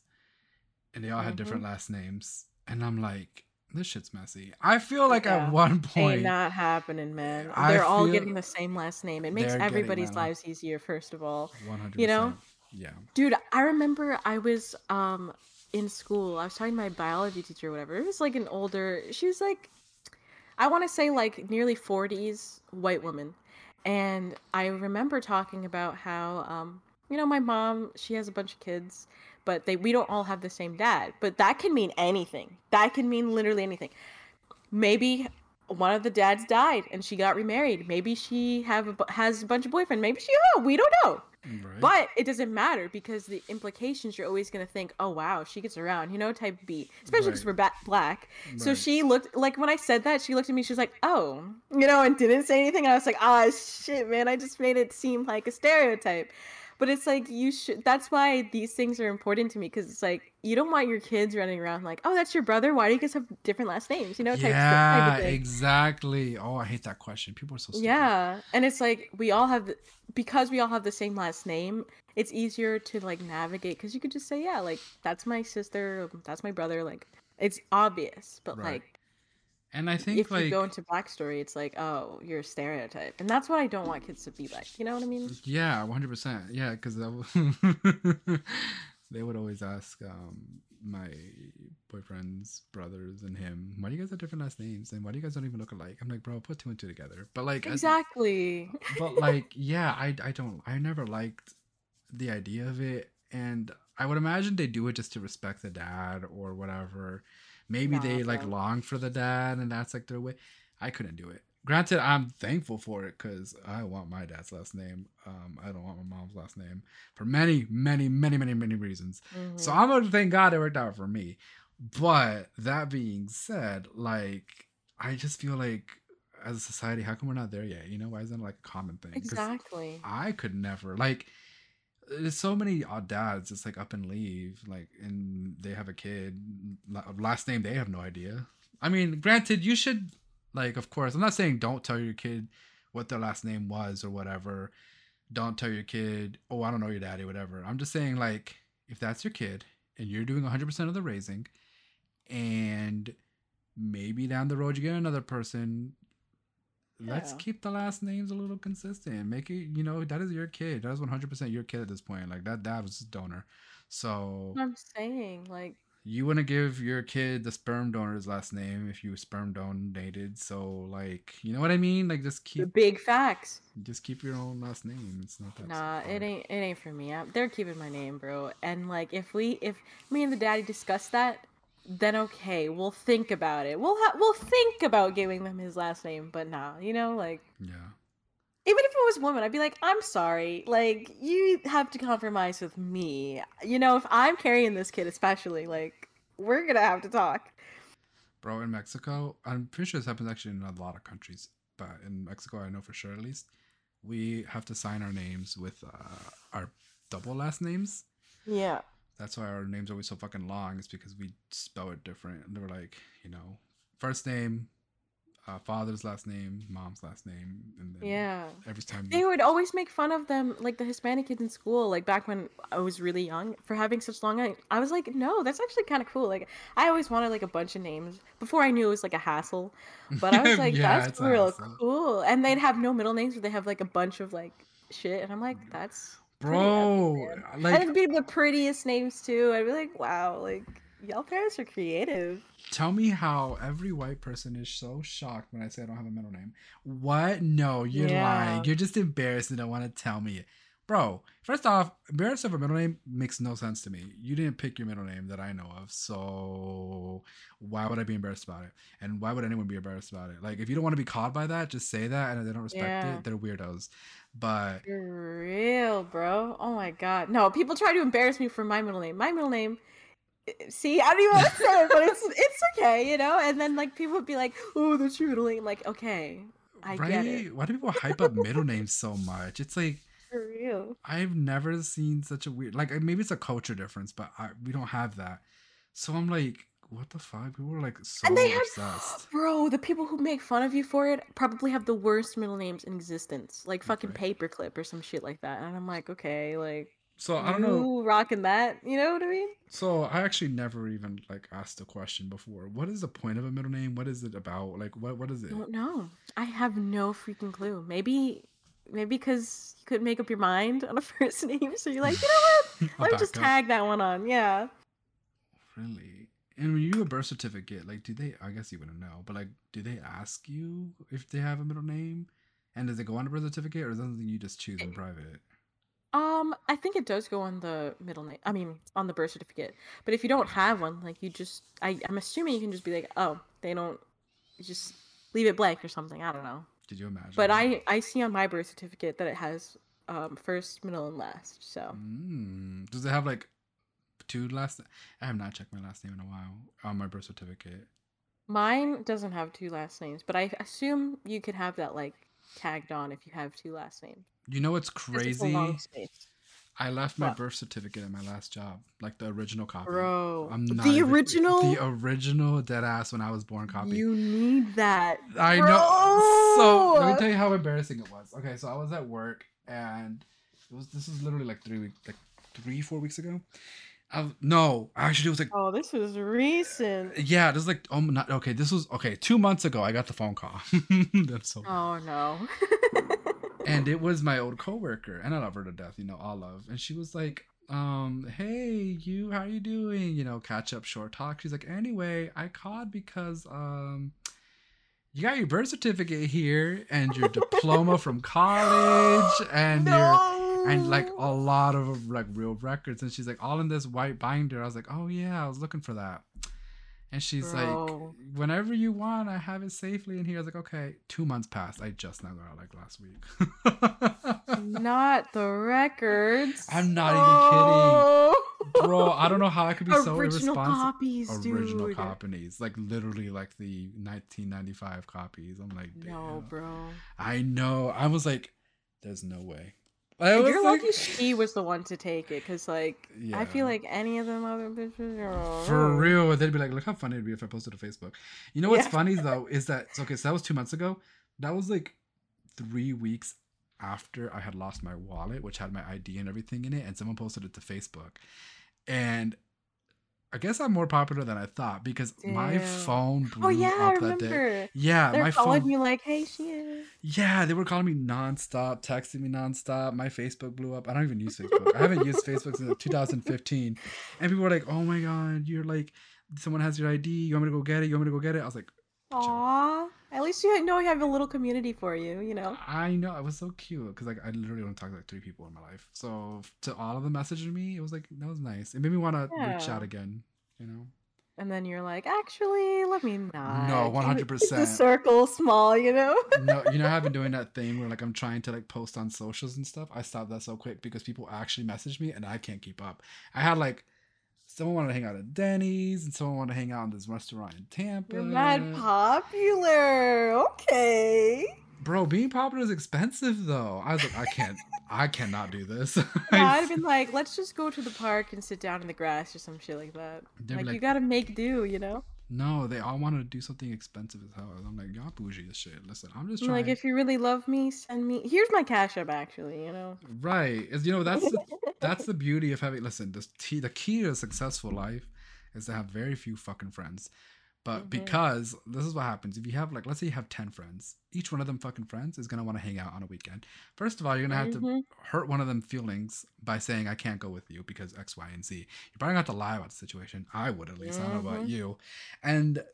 And they all mm-hmm. had different last names. And I'm like, this shit's messy. I feel like yeah. at one point... Ain't not happening, man. I They're all getting the same last name. It makes everybody's lives easier, first of all. one hundred percent. You know? Yeah. Dude, I remember I was um in school. I was talking to my biology teacher or whatever. It was, like, an older... She was, like... I want to say like nearly forties white woman. And I remember talking about how, um, you know, my mom, she has a bunch of kids, but they we don't all have the same dad. But that can mean anything. That can mean literally anything. Maybe one of the dads died and she got remarried. Maybe she have a, has a bunch of boyfriend. Maybe she, oh, we don't know. Right. But it doesn't matter because the implications, you're always going to think, oh, wow, she gets around, you know, type B, especially because right. we're ba- black. Right. So she looked like when I said that, she looked at me. She was like, oh, you know, and didn't say anything. And I was like, ah, shit, man, I just made it seem like a stereotype. But it's like, you should, that's why these things are important to me, because it's like, you don't want your kids running around like, oh, that's your brother, why do you guys have different last names, you know? Yeah, type of thing. Exactly. Oh, I hate that question. People are so stupid. Yeah. And it's like, we all have, because we all have the same last name, it's easier to like navigate, because you could just say, yeah, like, that's my sister, that's my brother, like, it's obvious. But right. like, and I think if like, you go into backstory, it's like, oh, you're a stereotype. And that's what I don't want kids to be like. You know what I mean? Yeah, one hundred percent. Yeah, because they would always ask um, my boyfriend's brothers and him, why do you guys have different last names? And why do you guys don't even look alike? I'm like, bro, put two and two together. But like, exactly. I, but like, yeah, I, I don't, I never liked the idea of it. And I would imagine they do it just to respect the dad or whatever. Maybe Not they awesome. like long for the dad, and that's like their way. I couldn't do it. Granted, I'm thankful for it because I want my dad's last name. Um, I don't want my mom's last name for many, many, many, many, many reasons. Mm-hmm. So I'm gonna thank God it worked out for me. But that being said, like, I just feel like as a society, how come we're not there yet? You know, why isn't it like a common thing? Exactly. I could never like. There's so many odd dads just like up and leave, like, and they have a kid last name they have no idea. I mean, granted, you should, like, of course, I'm not saying don't tell your kid what their last name was or whatever. Don't tell your kid, oh, I don't know your daddy, whatever. I'm just saying, like, if that's your kid and you're doing one hundred percent of the raising, and maybe down the road you get another person, let's yeah. keep the last names a little consistent. Make it, you know, that is your kid. That is one hundred percent your kid at this point. Like, that dad was a donor. So I'm saying, like, you want to give your kid the sperm donor's last name if you sperm donated. So, like, you know what I mean? Like, just keep the big facts. Just keep your own last name. It's not that. Nah, it ain't. It ain't for me. I'm, they're keeping my name, bro. And like, if we, if me and the daddy discuss that, then okay, we'll think about it. We'll ha- we'll think about giving them his last name, but nah, you know, like, yeah. Even if it was a woman, I'd be like, I'm sorry, like, you have to compromise with me. You know, if I'm carrying this kid, especially, like, we're gonna have to talk. Bro, in Mexico, I'm pretty sure this happens actually in a lot of countries, but in Mexico, I know for sure at least, we have to sign our names with uh, our double last names. Yeah. That's why our names are always so fucking long. It's because we spell it different. And they were like, you know, first name, uh, father's last name, mom's last name. And then yeah. every time. They we- would always make fun of them, like the Hispanic kids in school, like back when I was really young, for having such long. I was like, no, that's actually kind of cool. Like, I always wanted like a bunch of names before I knew it was like a hassle. But I was like, yeah, that's real cool. And they'd have no middle names, but they have like a bunch of like shit. And I'm like, that's. Bro, like, and it'd be the prettiest names too. I'd be like, wow, like, y'all parents are creative. Tell me how every white person is so shocked when I say I don't have a middle name. What? No, you're yeah. lying. You're just embarrassed and don't want to tell me it. Bro, first off, embarrassed of a middle name makes no sense to me. You didn't pick your middle name that I know of, so why would I be embarrassed about it? And why would anyone be embarrassed about it? Like, if you don't want to be caught by that, just say that, and if they don't respect yeah. it, they're weirdos. But you're real, bro. Oh my god. No, people try to embarrass me for my middle name. My middle name, see, I don't even want to say it, but it's it's okay, you know? And then, like, people would be like, oh, that's your middle name. Like, okay, I right? get it. Why do people hype up middle names so much? It's like, for real, I've never seen such a weird, like, maybe it's a culture difference, but I, we don't have that. So I'm like, what the fuck? People are like so and they obsessed. Have, bro, the people who make fun of you for it probably have the worst middle names in existence. Like fucking right. Paperclip or some shit like that. And I'm like, okay, like, so I don't know, rocking that, you know what I mean? So I actually never even like asked the question before. What is the point of a middle name? What is it about? Like, what what is it? I don't know. I have no freaking clue. Maybe Maybe because you couldn't make up your mind on a first name, so you're like, you know what? Let me just tag that one on, yeah. Really? And when you do a birth certificate, like, do they? I guess you wouldn't know, but like, do they ask you if they have a middle name, and does it go on a birth certificate, or is that something you just choose in private? Um, I think it does go on the middle name. I mean, on the birth certificate. But if you don't have one, like, you just, I, I'm assuming you can just be like, oh, they don't, just leave it blank or something. I don't know. Did you imagine? But I, I see on my birth certificate that it has um, first, middle, and last. So mm. Does it have like two last? I have not checked my last name in a while on my birth certificate. Mine doesn't have two last names, but I assume you could have that like tagged on if you have two last names. You know what's crazy? It's a long space. I left my what? birth certificate at my last job, like the original copy. Bro, I'm not the original, the original dead ass when I was born copy. You need that. I bro. know. So let me tell you how embarrassing it was. Okay, so I was at work, and it was this was literally like three weeks, like three four weeks ago. I, no, actually it was like oh, this was recent. Yeah, this was like oh not okay. This was okay. Two months ago, I got the phone call. That's so. Oh bad. no. And it was my old coworker, and I love her to death, you know, all love. And she was like, um, "Hey, you, how are you doing? You know, catch up, short talk." She's like, "Anyway, I called because um, you got your birth certificate here, and your diploma from college, and no. your and like a lot of like real records." And she's like, "All in this white binder." I was like, "Oh yeah, I was looking for that." And she's Bro. like, whenever you want, I have it safely in here. I was like, okay, two months passed. I just now got out like last week. Not the records. I'm not oh. even kidding. Bro, I don't know how I could be so irresponsible. Copies, Original copies, dude. Original copies. Like literally like the nineteen ninety-five copies. I'm like, damn. No, bro. I know. I was like, there's no way. You're like, lucky she was the one to take it, because like yeah. I feel like any of them other bitches are for real. They'd be like, look how funny it'd be if I posted to Facebook. You know what's yeah. funny though is that okay, so that was two months ago. That was like three weeks after I had lost my wallet, which had my I D and everything in it, and someone posted it to Facebook. And I guess I'm more popular than I thought because Damn. my phone blew oh, yeah, up I remember. that day. Yeah, They're my phone. They're calling me like, hey, she is. Yeah, they were calling me nonstop, texting me nonstop. My Facebook blew up. I don't even use Facebook. I haven't used Facebook since two thousand fifteen. And people were like, oh my God, you're like, someone has your I D. You want me to go get it? You want me to go get it? I was like, aw. At least you know you have a little community for you, you know? I know. It was so cute because like I literally only talked to like three people in my life. So to all of them messaging me, it was like, that was nice. It made me want to yeah. reach out again, you know? And then you're like, actually, let me not. No, one hundred percent. The circle small, you know? No, you know, I've been doing that thing where like I'm trying to like post on socials and stuff. I stopped that so quick because people actually message me and I can't keep up. I had like someone wanted to hang out at Denny's, and someone wanted to hang out in this restaurant in Tampa. You're not popular. Okay. Bro, being popular is expensive, though. I was like, I can't. I cannot do this. Yeah, I'd have been like, let's just go to the park and sit down in the grass or some shit like that. Like, like, you gotta make do, you know? No, they all wanted to do something expensive as hell. I'm like, y'all bougie as shit. Listen, I'm just trying. Like, if you really love me, send me. Here's my Cash App, actually, you know? Right. You know, that's the, that's the beauty of having. Listen, the, t- the key to a successful life is to have very few fucking friends. But mm-hmm. because this is what happens. If you have, like, let's say you have ten friends, each one of them fucking friends is going to want to hang out on a weekend. First of all, you're going to have mm-hmm. to hurt one of them feelings by saying, I can't go with you because X, Y, and Z. You're probably going to have to lie about the situation. I would, at least. Mm-hmm. I don't know about you. And,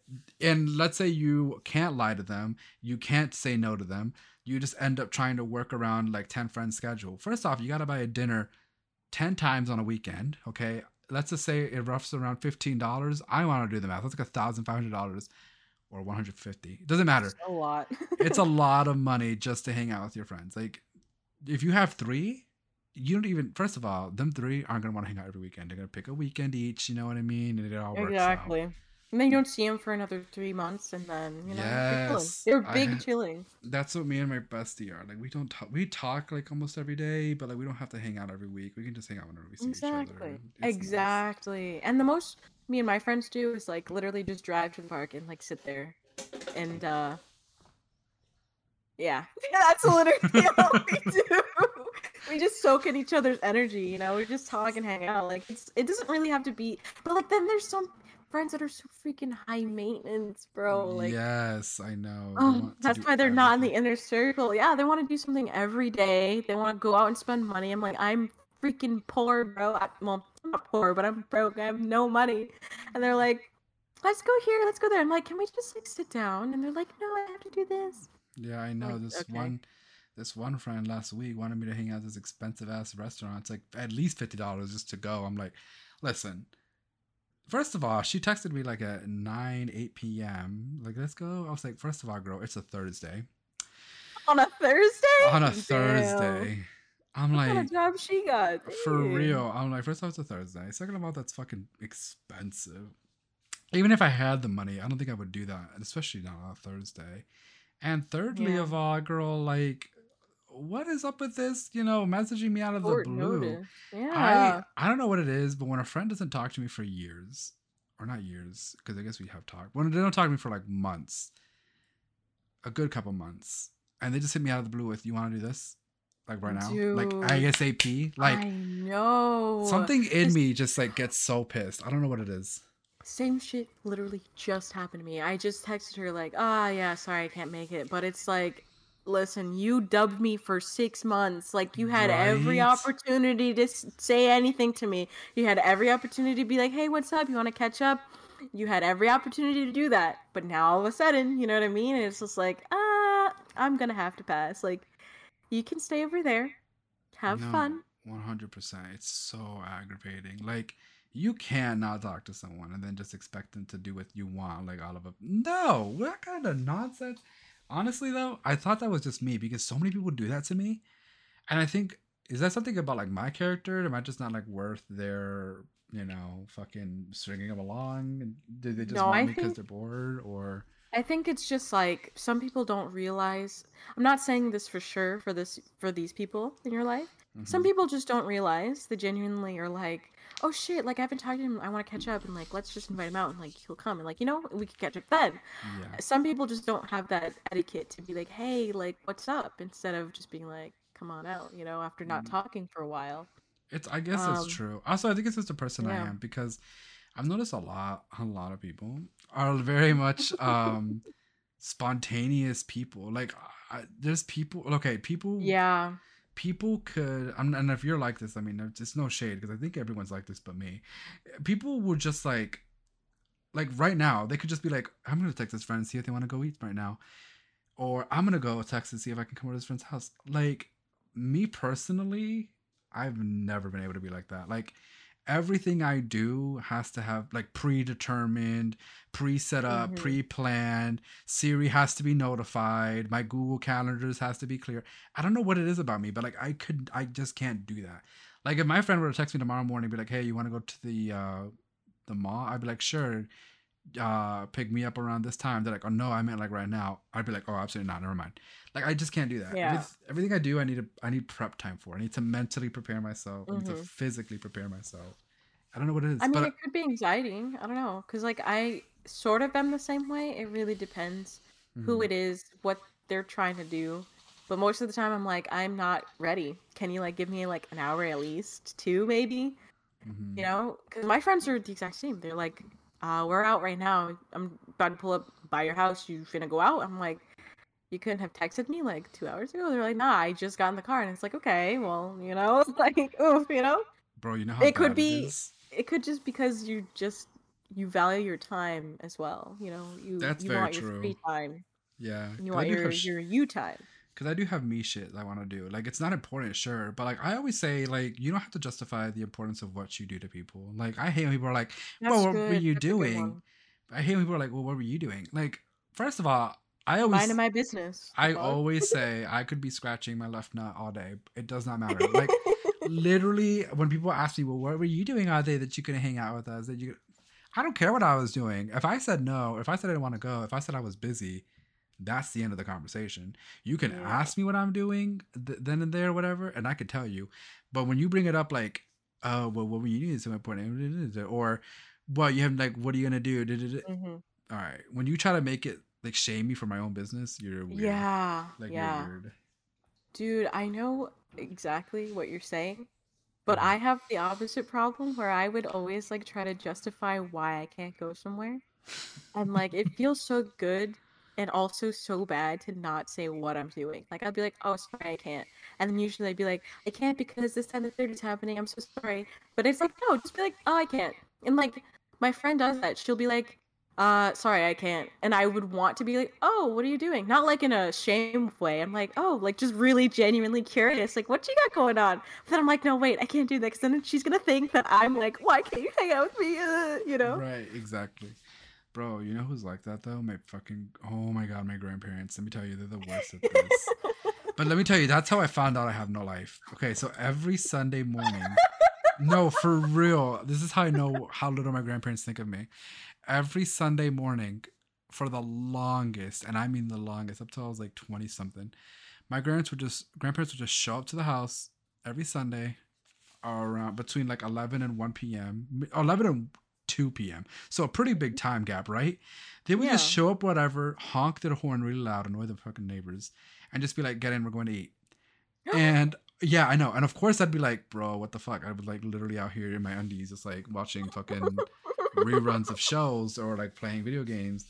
and let's say you can't lie to them. You can't say no to them. You just end up trying to work around, like, ten friends' schedule. First off, you got to buy a dinner ten times on a weekend, okay? Let's just say it roughs around fifteen dollars. I want to do the math. That's like one thousand five hundred dollars or one hundred fifty dollars. Doesn't matter. It's a lot. It's a lot of money just to hang out with your friends. Like, if you have three, you don't even, first of all, them three aren't going to want to hang out every weekend. They're going to pick a weekend each, you know what I mean? And it all works exactly. out. Exactly. And then you don't see them for another three months, and then, you know, yes, they're, they're big I, chilling. That's what me and my bestie are. Like, we don't talk. We talk, like, almost every day, but, like, we don't have to hang out every week. We can just hang out whenever we see exactly. each other. It's exactly. Nice. And the most me and my friends do is, like, literally just drive to the park and, like, sit there. And, uh, yeah. That's literally all we do. We just soak in each other's energy, you know? We just talk and hang out. Like, it's it doesn't really have to be. But, like, then there's some friends that are so freaking high maintenance, bro. Like, yes, I know. Oh, that's why they're everything. Not in the inner circle. Yeah, they want to do something every day. They want to go out and spend money. I'm like, I'm freaking poor, bro. I, well, I'm not poor, but I'm broke. I have no money. And they're like, let's go here. Let's go there. I'm like, can we just like sit down? And they're like, no, I have to do this. Yeah, I know. Like, this okay. one this one friend last week wanted me to hang out at this expensive-ass restaurant. It's like at least fifty dollars just to go. I'm like, listen. First of all, she texted me like at nine, eight p.m. Like, let's go. I was like, first of all, girl, it's a Thursday. On a Thursday? On a Damn. Thursday. I'm what like, kind of job she got? Dude. For real. I'm like, first of all, it's a Thursday. Second of all, that's fucking expensive. Even if I had the money, I don't think I would do that, especially not on a Thursday. And thirdly yeah. of all, girl, like, what is up with this, you know, messaging me out of Short the blue? Notice. Yeah. I, I don't know what it is, but when a friend doesn't talk to me for years, or not years, because I guess we have talked, when they don't talk to me for like months, a good couple months, and they just hit me out of the blue with, you want to do this? Like right now? Dude. Like ASAP? Like, I know. Something in it's- me just like gets so pissed. I don't know what it is. Same shit literally just happened to me. I just texted her like, ah, oh, yeah, sorry, I can't make it. But it's like, listen, you dubbed me for six months. Like, you had right? every opportunity to say anything to me. You had every opportunity to be like, hey, what's up? You want to catch up? You had every opportunity to do that. But now all of a sudden, you know what I mean? And it's just like, ah, I'm going to have to pass. Like, you can stay over there. Have no, fun. one hundred percent. It's so aggravating. Like, you can't not talk to someone and then just expect them to do what you want. Like, all of a... No! What kind of nonsense? Honestly, though, I thought that was just me because so many people do that to me. And I think, is that something about, like, my character? Am I just not, like, worth their, you know, fucking stringing them along? Did they just no, want I me because think... they're bored? Or... I think it's just like some people don't realize. I'm not saying this for sure for this for these people in your life. Mm-hmm. Some people just don't realize. They genuinely are like, oh shit, like I haven't talked to him. I want to catch up and like let's just invite him out and like he'll come and like you know we could catch up then. Yeah. Some people just don't have that etiquette to be like, hey, like what's up? Instead of just being like, come on out, you know, after not mm-hmm. talking for a while. It's I guess um, that's true. Also, I think it's just the person yeah. I am because. I've noticed a lot, a lot of people are very much um, spontaneous people. Like, I, there's people, okay, people, yeah, people could, I'm, and if you're like this, I mean, it's no shade because I think everyone's like this but me. People would just like, like right now, they could just be like, I'm going to text this friend and see if they want to go eat right now. Or I'm going to go text and see if I can come over to this friend's house. Like, me personally, I've never been able to be like that. Like, everything I do has to have like predetermined, pre-set up, mm-hmm. pre-planned. Siri has to be notified. My Google calendars has to be clear. I don't know what it is about me, but like I could, I just can't do that. Like if my friend were to text me tomorrow morning, and be like, "Hey, you want to go to the uh, the mall?" I'd be like, "Sure, uh, pick me up around this time." They're like, "Oh no, I meant like right now." I'd be like, "Oh, absolutely not. Never mind." Like I just can't do that. Yeah. With everything I do, I need to, I need prep time for. I need to mentally prepare myself. Mm-hmm. I need to physically prepare myself. I don't know what it is. I mean, but it could be anxiety. I don't know, because like I sort of am the same way. It really depends mm-hmm. who it is, what they're trying to do. But most of the time, I'm like, I'm not ready. Can you like give me like an hour at least, two maybe? Mm-hmm. You know, because my friends are the exact same. They're like, uh, we're out right now. I'm about to pull up by your house. You finna go out? I'm like. You couldn't have texted me like two hours ago. They're like, nah, I just got in the car, and it's like, okay, well, you know, it's like, oof, you know. Bro, you know how it could be. It, is? It could just because you just you value your time as well. You know, you That's you very want true. Your free time. Yeah, you want your, have, your you time. Because I do have me shit that I want to do. Like, it's not important, sure, but like I always say, like you don't have to justify the importance of what you do to people. Like I hate when people are like, That's well, what good. Were you That's doing? I hate when people are like, well, what were you doing? Like, first of all. I always mind my business. I always say I could be scratching my left nut all day. It does not matter. Like literally, when people ask me, "Well, what were you doing all day that you couldn't hang out with us?" That you, I don't care what I was doing. If I said no, if I said I didn't want to go, if I said I was busy, that's the end of the conversation. You can yeah. ask me what I'm doing th- then and there, whatever, and I could tell you. But when you bring it up, like, "Oh, well, what were you doing?" So important, or, "Well, you have like, what are you gonna do?" Mm-hmm. All right, when you try to make it. Like, shame me for my own business? You're weird. Yeah. Like, yeah. weird. Dude, I know exactly what you're saying, but mm-hmm. I have the opposite problem where I would always, like, try to justify why I can't go somewhere. And, like, it feels so good and also so bad to not say what I'm doing. Like, I'll be like, oh, sorry, I can't. And then usually I'd be like, I can't because this time the third is happening. I'm so sorry. But it's like, no, just be like, oh, I can't. And, like, my friend does that. She'll be like, Uh, sorry, I can't. And I would want to be like, oh, what are you doing? Not like in a shame way. I'm like, oh, like just really genuinely curious. Like, what you got going on? But then I'm like, no, wait, I can't do that. Because then she's going to think that I'm like, why can't you hang out with me? Uh, you know? Right, exactly. Bro, you know who's like that though? My fucking, oh my God, my grandparents. Let me tell you, they're the worst at this. But let me tell you, that's how I found out I have no life. Okay, so every Sunday morning. No, for real. This is how I know how little my grandparents think of me. Every Sunday morning for the longest, and I mean the longest, up till I was like twenty something, my grandparents would just grandparents would just show up to the house every Sunday around between like eleven and one p.m. eleven and two p.m. So a pretty big time gap, right? They would yeah. just show up, whatever, honk their horn really loud, annoy the fucking neighbors, and just be like, "Get in, we're going to eat." Yeah. And yeah, I know. And of course, I'd be like, "Bro, what the fuck?" I was like literally out here in my undies, just like watching fucking reruns of shows or like playing video games.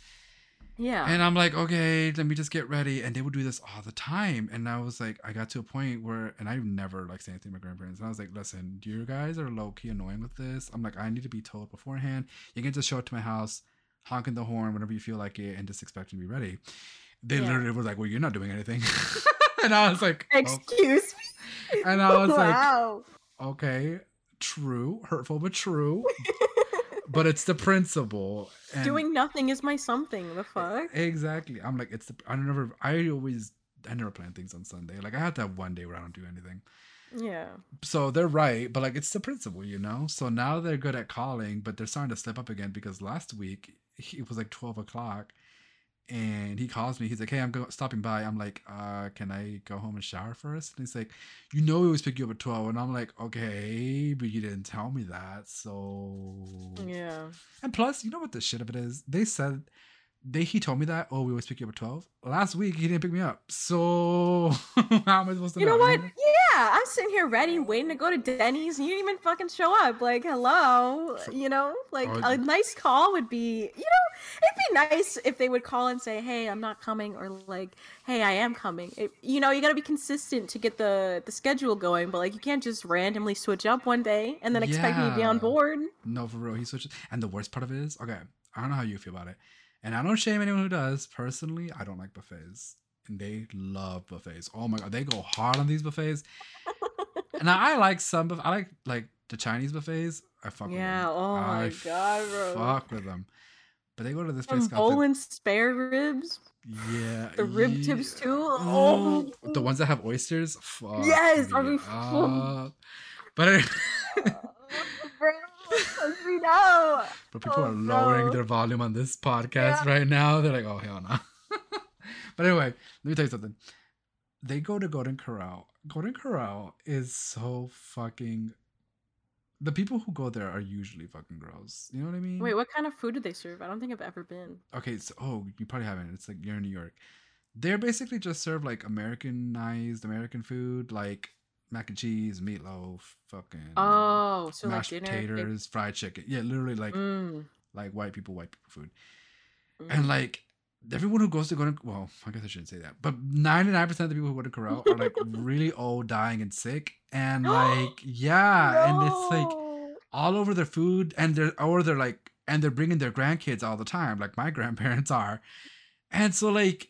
Yeah. And I'm like, okay, let me just get ready. And they would do this all the time. And I was like, I got to a point where, and I've never like said anything to my grandparents. And I was like, listen, you guys are low key annoying with this. I'm like, I need to be told beforehand. You can just show up to my house, honking the horn whenever you feel like it, and just expect to be ready. They yeah. literally were like, well, you're not doing anything. And I was like, oh. Excuse me. And I was wow. like, okay, true, hurtful, but true. But it's the principle. And doing nothing is my something. The fuck? Exactly. I'm like, it's the. I never. I always. I never plan things on Sunday. Like I have to have one day where I don't do anything. Yeah. So they're right, but like it's the principle, you know. So now they're good at calling, but they're starting to slip up again because last week he, it was like twelve o'clock, and he calls me. He's like, "Hey, I'm go- stopping by." I'm like, "Uh, can I go home and shower first?" And he's like, "You know, we always pick you up at twelve." And I'm like, "Okay, but you didn't tell me that." So yeah. And plus, you know what the shit of it is? They said they he told me that. Oh, we always pick you up at twelve. Last week he didn't pick me up. So how am I supposed to? You know, know what? Yeah, I'm sitting here ready, waiting to go to Denny's, and you didn't even fucking show up. Like, hello, so, you know, like oh, a nice call would be, you know. It'd be nice if they would call and say, hey, I'm not coming, or like, hey, I am coming. It, you know, you got to be consistent to get the, the schedule going, but like, you can't just randomly switch up one day and then expect yeah. me to be on board. No, for real. He switches. And the worst part of it is, okay, I don't know how you feel about it. And I don't shame anyone who does. Personally, I don't like buffets. And they love buffets. Oh my God. They go hard on these buffets. And I, I like some, I like like the Chinese buffets. I fuck yeah, with them. Yeah, oh my I God, bro. fuck with them. But they go to this place called Bowling Spare Ribs. Yeah. The rib yeah. tips too. Oh. oh. The ones that have oysters. Fuck. Yes. I mean, uh, but I... bro, we know. But people oh, are lowering no. their volume on this podcast yeah. right now. They're like, oh, hell no. But anyway, let me tell you something. They go to Golden Corral. Golden Corral is so fucking... The people who go there are usually fucking girls. You know what I mean? Wait, what kind of food do they serve? I don't think I've ever been. Okay, so, oh, you probably haven't. It's like, you're in New York. They're basically just serve, like, Americanized American food, like mac and cheese, meatloaf, fucking... Oh, so mashed like dinner, potatoes, it... fried chicken. Yeah, literally, like, mm. like white people, white people food. Mm. And, like, everyone who goes to Golden... Well, I guess I shouldn't say that. But ninety-nine percent of the people who go to Corral are, like, really old, dying, and sick. And, like, yeah. No. And it's, like, all over their food. And they're... Or they're, like... And they're bringing their grandkids all the time. Like, my grandparents are. And so, like...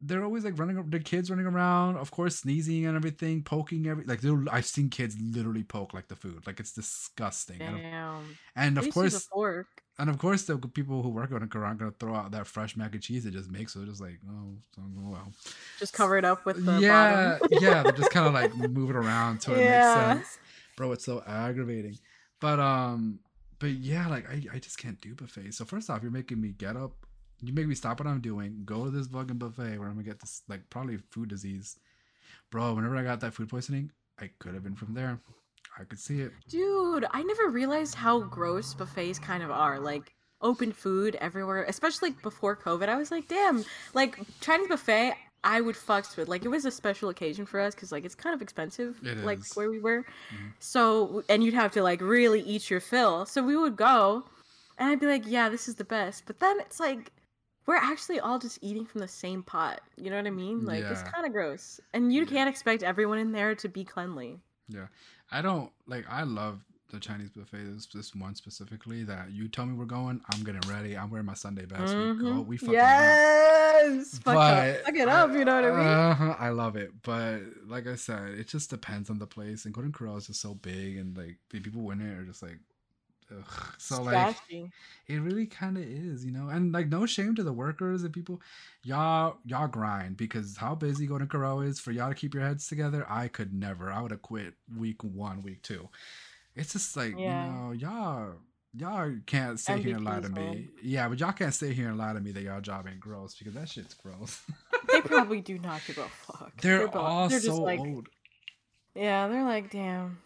They're always, like, running... Their kids running around. Of course, sneezing and everything. Poking every... Like, I've seen kids literally poke, like, the food. Like, it's disgusting. Damn. And, of, and of course... And of course, the people who work on a Corral are gonna throw out that fresh mac and cheese it just makes. So they're just like, oh, well. Just cover it up with the yeah, bottom. yeah. They just kind of like move it around so yeah. it makes sense, bro. It's so aggravating. But um, but yeah, like I, I just can't do buffets. So first off, you're making me get up. You make me stop what I'm doing, go to this fucking buffet where I'm gonna get this like probably food disease, bro. Whenever I got that food poisoning, I could have been from there. I could see it. Dude, I never realized how gross buffets kind of are. Like, open food everywhere, especially like, before COVID. I was like, damn, like, Chinese buffet, I would fucks with. Like, it was a special occasion for us because, like, it's kind of expensive, it like, is. where we were. Mm-hmm. So, and you'd have to, like, really eat your fill. So we would go, and I'd be like, yeah, this is the best. But then it's like, we're actually all just eating from the same pot. You know what I mean? Like, yeah. it's kind of gross. And you yeah. can't expect everyone in there to be cleanly. Yeah. I don't, like, I love the Chinese buffet. There's this one specifically that you tell me we're going, I'm getting ready. I'm wearing my Sunday best. Mm-hmm. We go, we fucking yes! Fuck it up. Fuck it up, you know what I mean? Uh, I love it. But, like I said, it just depends on the place. And Golden Corral is just so big, and, like, the people in it are just, like, ugh. So, like, it really kind of is, you know? And, like, no shame to the workers and people. Y'all, y'all grind, because how busy Golden Corral is for y'all to keep your heads together, I could never. I would have quit week one, week two. It's just like, yeah. you know, y'all Y'all can't sit M V P here and lie to me. Home. Yeah, but y'all can't sit here and lie to me that y'all job ain't gross, because that shit's gross. They probably do not give a fuck. They're, they're all they're so just like, old. Yeah, they're like, damn.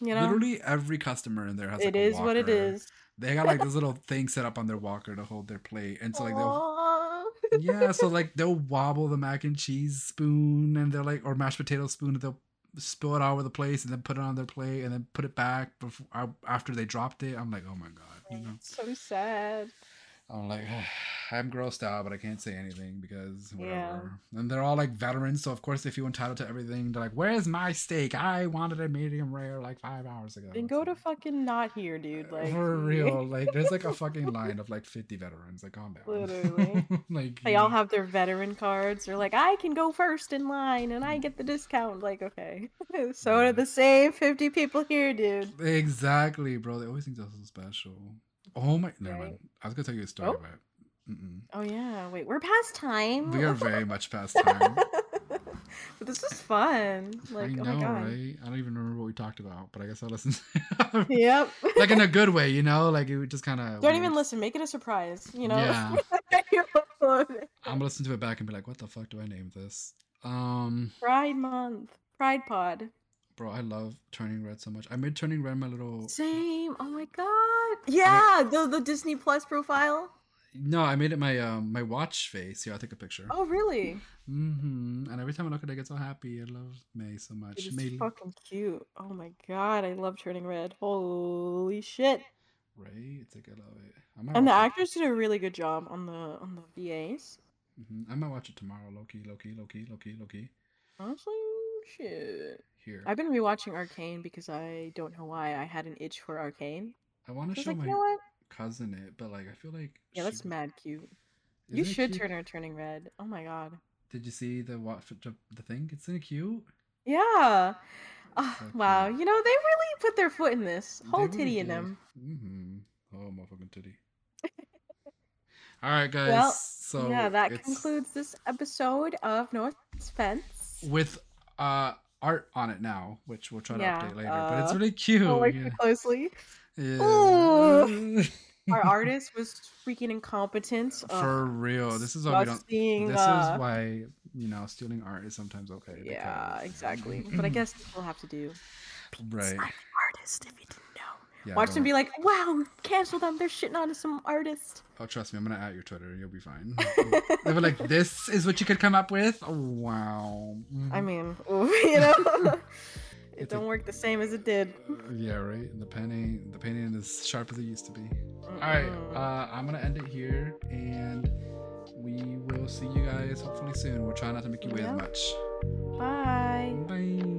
You know, literally every customer in there has. It like, a is walker. What it is. They got like this little thing set up on their walker to hold their plate, and so like they'll, yeah, so like they'll wobble the mac and cheese spoon, and they're like, or mashed potato spoon, and they'll spill it all over the place, and then put it on their plate, and then put it back before after they dropped it. I'm like, oh my god, you know, it's so sad. I'm like, oh, I'm grossed out, but I can't say anything because whatever. Yeah. And they're all like veterans, so of course they feel entitled to everything. They're like, where's my steak? I wanted a medium rare like five hours ago. Then go to fucking not here, dude. Like for real. Like there's like a fucking line of like fifty veterans. Like calm down. Literally. Like they all know. Have their veteran cards. They're like, I can go first in line and I get the discount. Like, okay. So yeah. Are the same fifty people here, dude. Exactly, bro. They always think that's so special. Oh my! Never mind. I was gonna tell you a story, oh. but mm-mm. oh yeah, wait, we're past time. We are very much past time. But this is fun. Like, I know, oh my God. Right? I don't even remember what we talked about, but I guess I listened. To yep. Like in a good way, you know. Like it just kind of. Don't even listen. Make it a surprise. You know. Yeah. I'm gonna listen to it back and be like, "What the fuck do I name this?" Um. Pride Month. Pride Pod. Bro, I love Turning Red so much. I made Turning Red my little... Same. Oh, my God. Yeah, I... the the Disney Plus profile. No, I made it my um, my watch face. Here, I'll take a picture. Oh, really? Mm-hmm. And every time I look at it, I get so happy. I love May so much. It's May... fucking cute. Oh, my God. I love Turning Red. Holy shit. Right? It's like, I love it. I might and the it. Actors did a really good job on the on the V As. Mm-hmm. I might watch it tomorrow. Loki, Loki, Loki, Loki, Loki. Honestly, shit. Here. I've been rewatching Arcane because I don't know why I had an itch for Arcane. I want to show like, my you know cousin it, but like I feel like yeah, that's she... mad cute. Isn't you should cute? Turn her Turning Red. Oh my god! Did you see the what the thing? It's so cute. Yeah. Oh, so wow. Cute. You know they really put their foot in this whole really titty did. In them. Mm-hmm. Oh my fucking titty. All right, guys. Well, so yeah, that it's... concludes this episode of Noah's Fence with uh. art on it now, which we'll try to yeah, update later, uh, but it's really cute. I'll work yeah. closely. Yeah. Our artist was freaking incompetent. For uh, real. This is why we don't. This uh, is why you know stealing art is sometimes okay. Yeah, because... exactly. But I guess we'll have to do. Right. I'm an artist. If you didn't know, yeah, watch them be like, "Wow, cancel them. They're shitting on some artist." Oh, trust me, I'm gonna at your Twitter. You'll be fine. They were like, "This is what you could come up with." Oh, wow. Mm-hmm. I mean, you know, it it's don't a, work the same as it did. Uh, yeah, right. And the painting, the painting is sharp as it used to be. Mm-hmm. All right, uh, I'm gonna end it here, and we will see you guys hopefully soon. We're trying not to make you wait yeah. as much. Bye. Bye.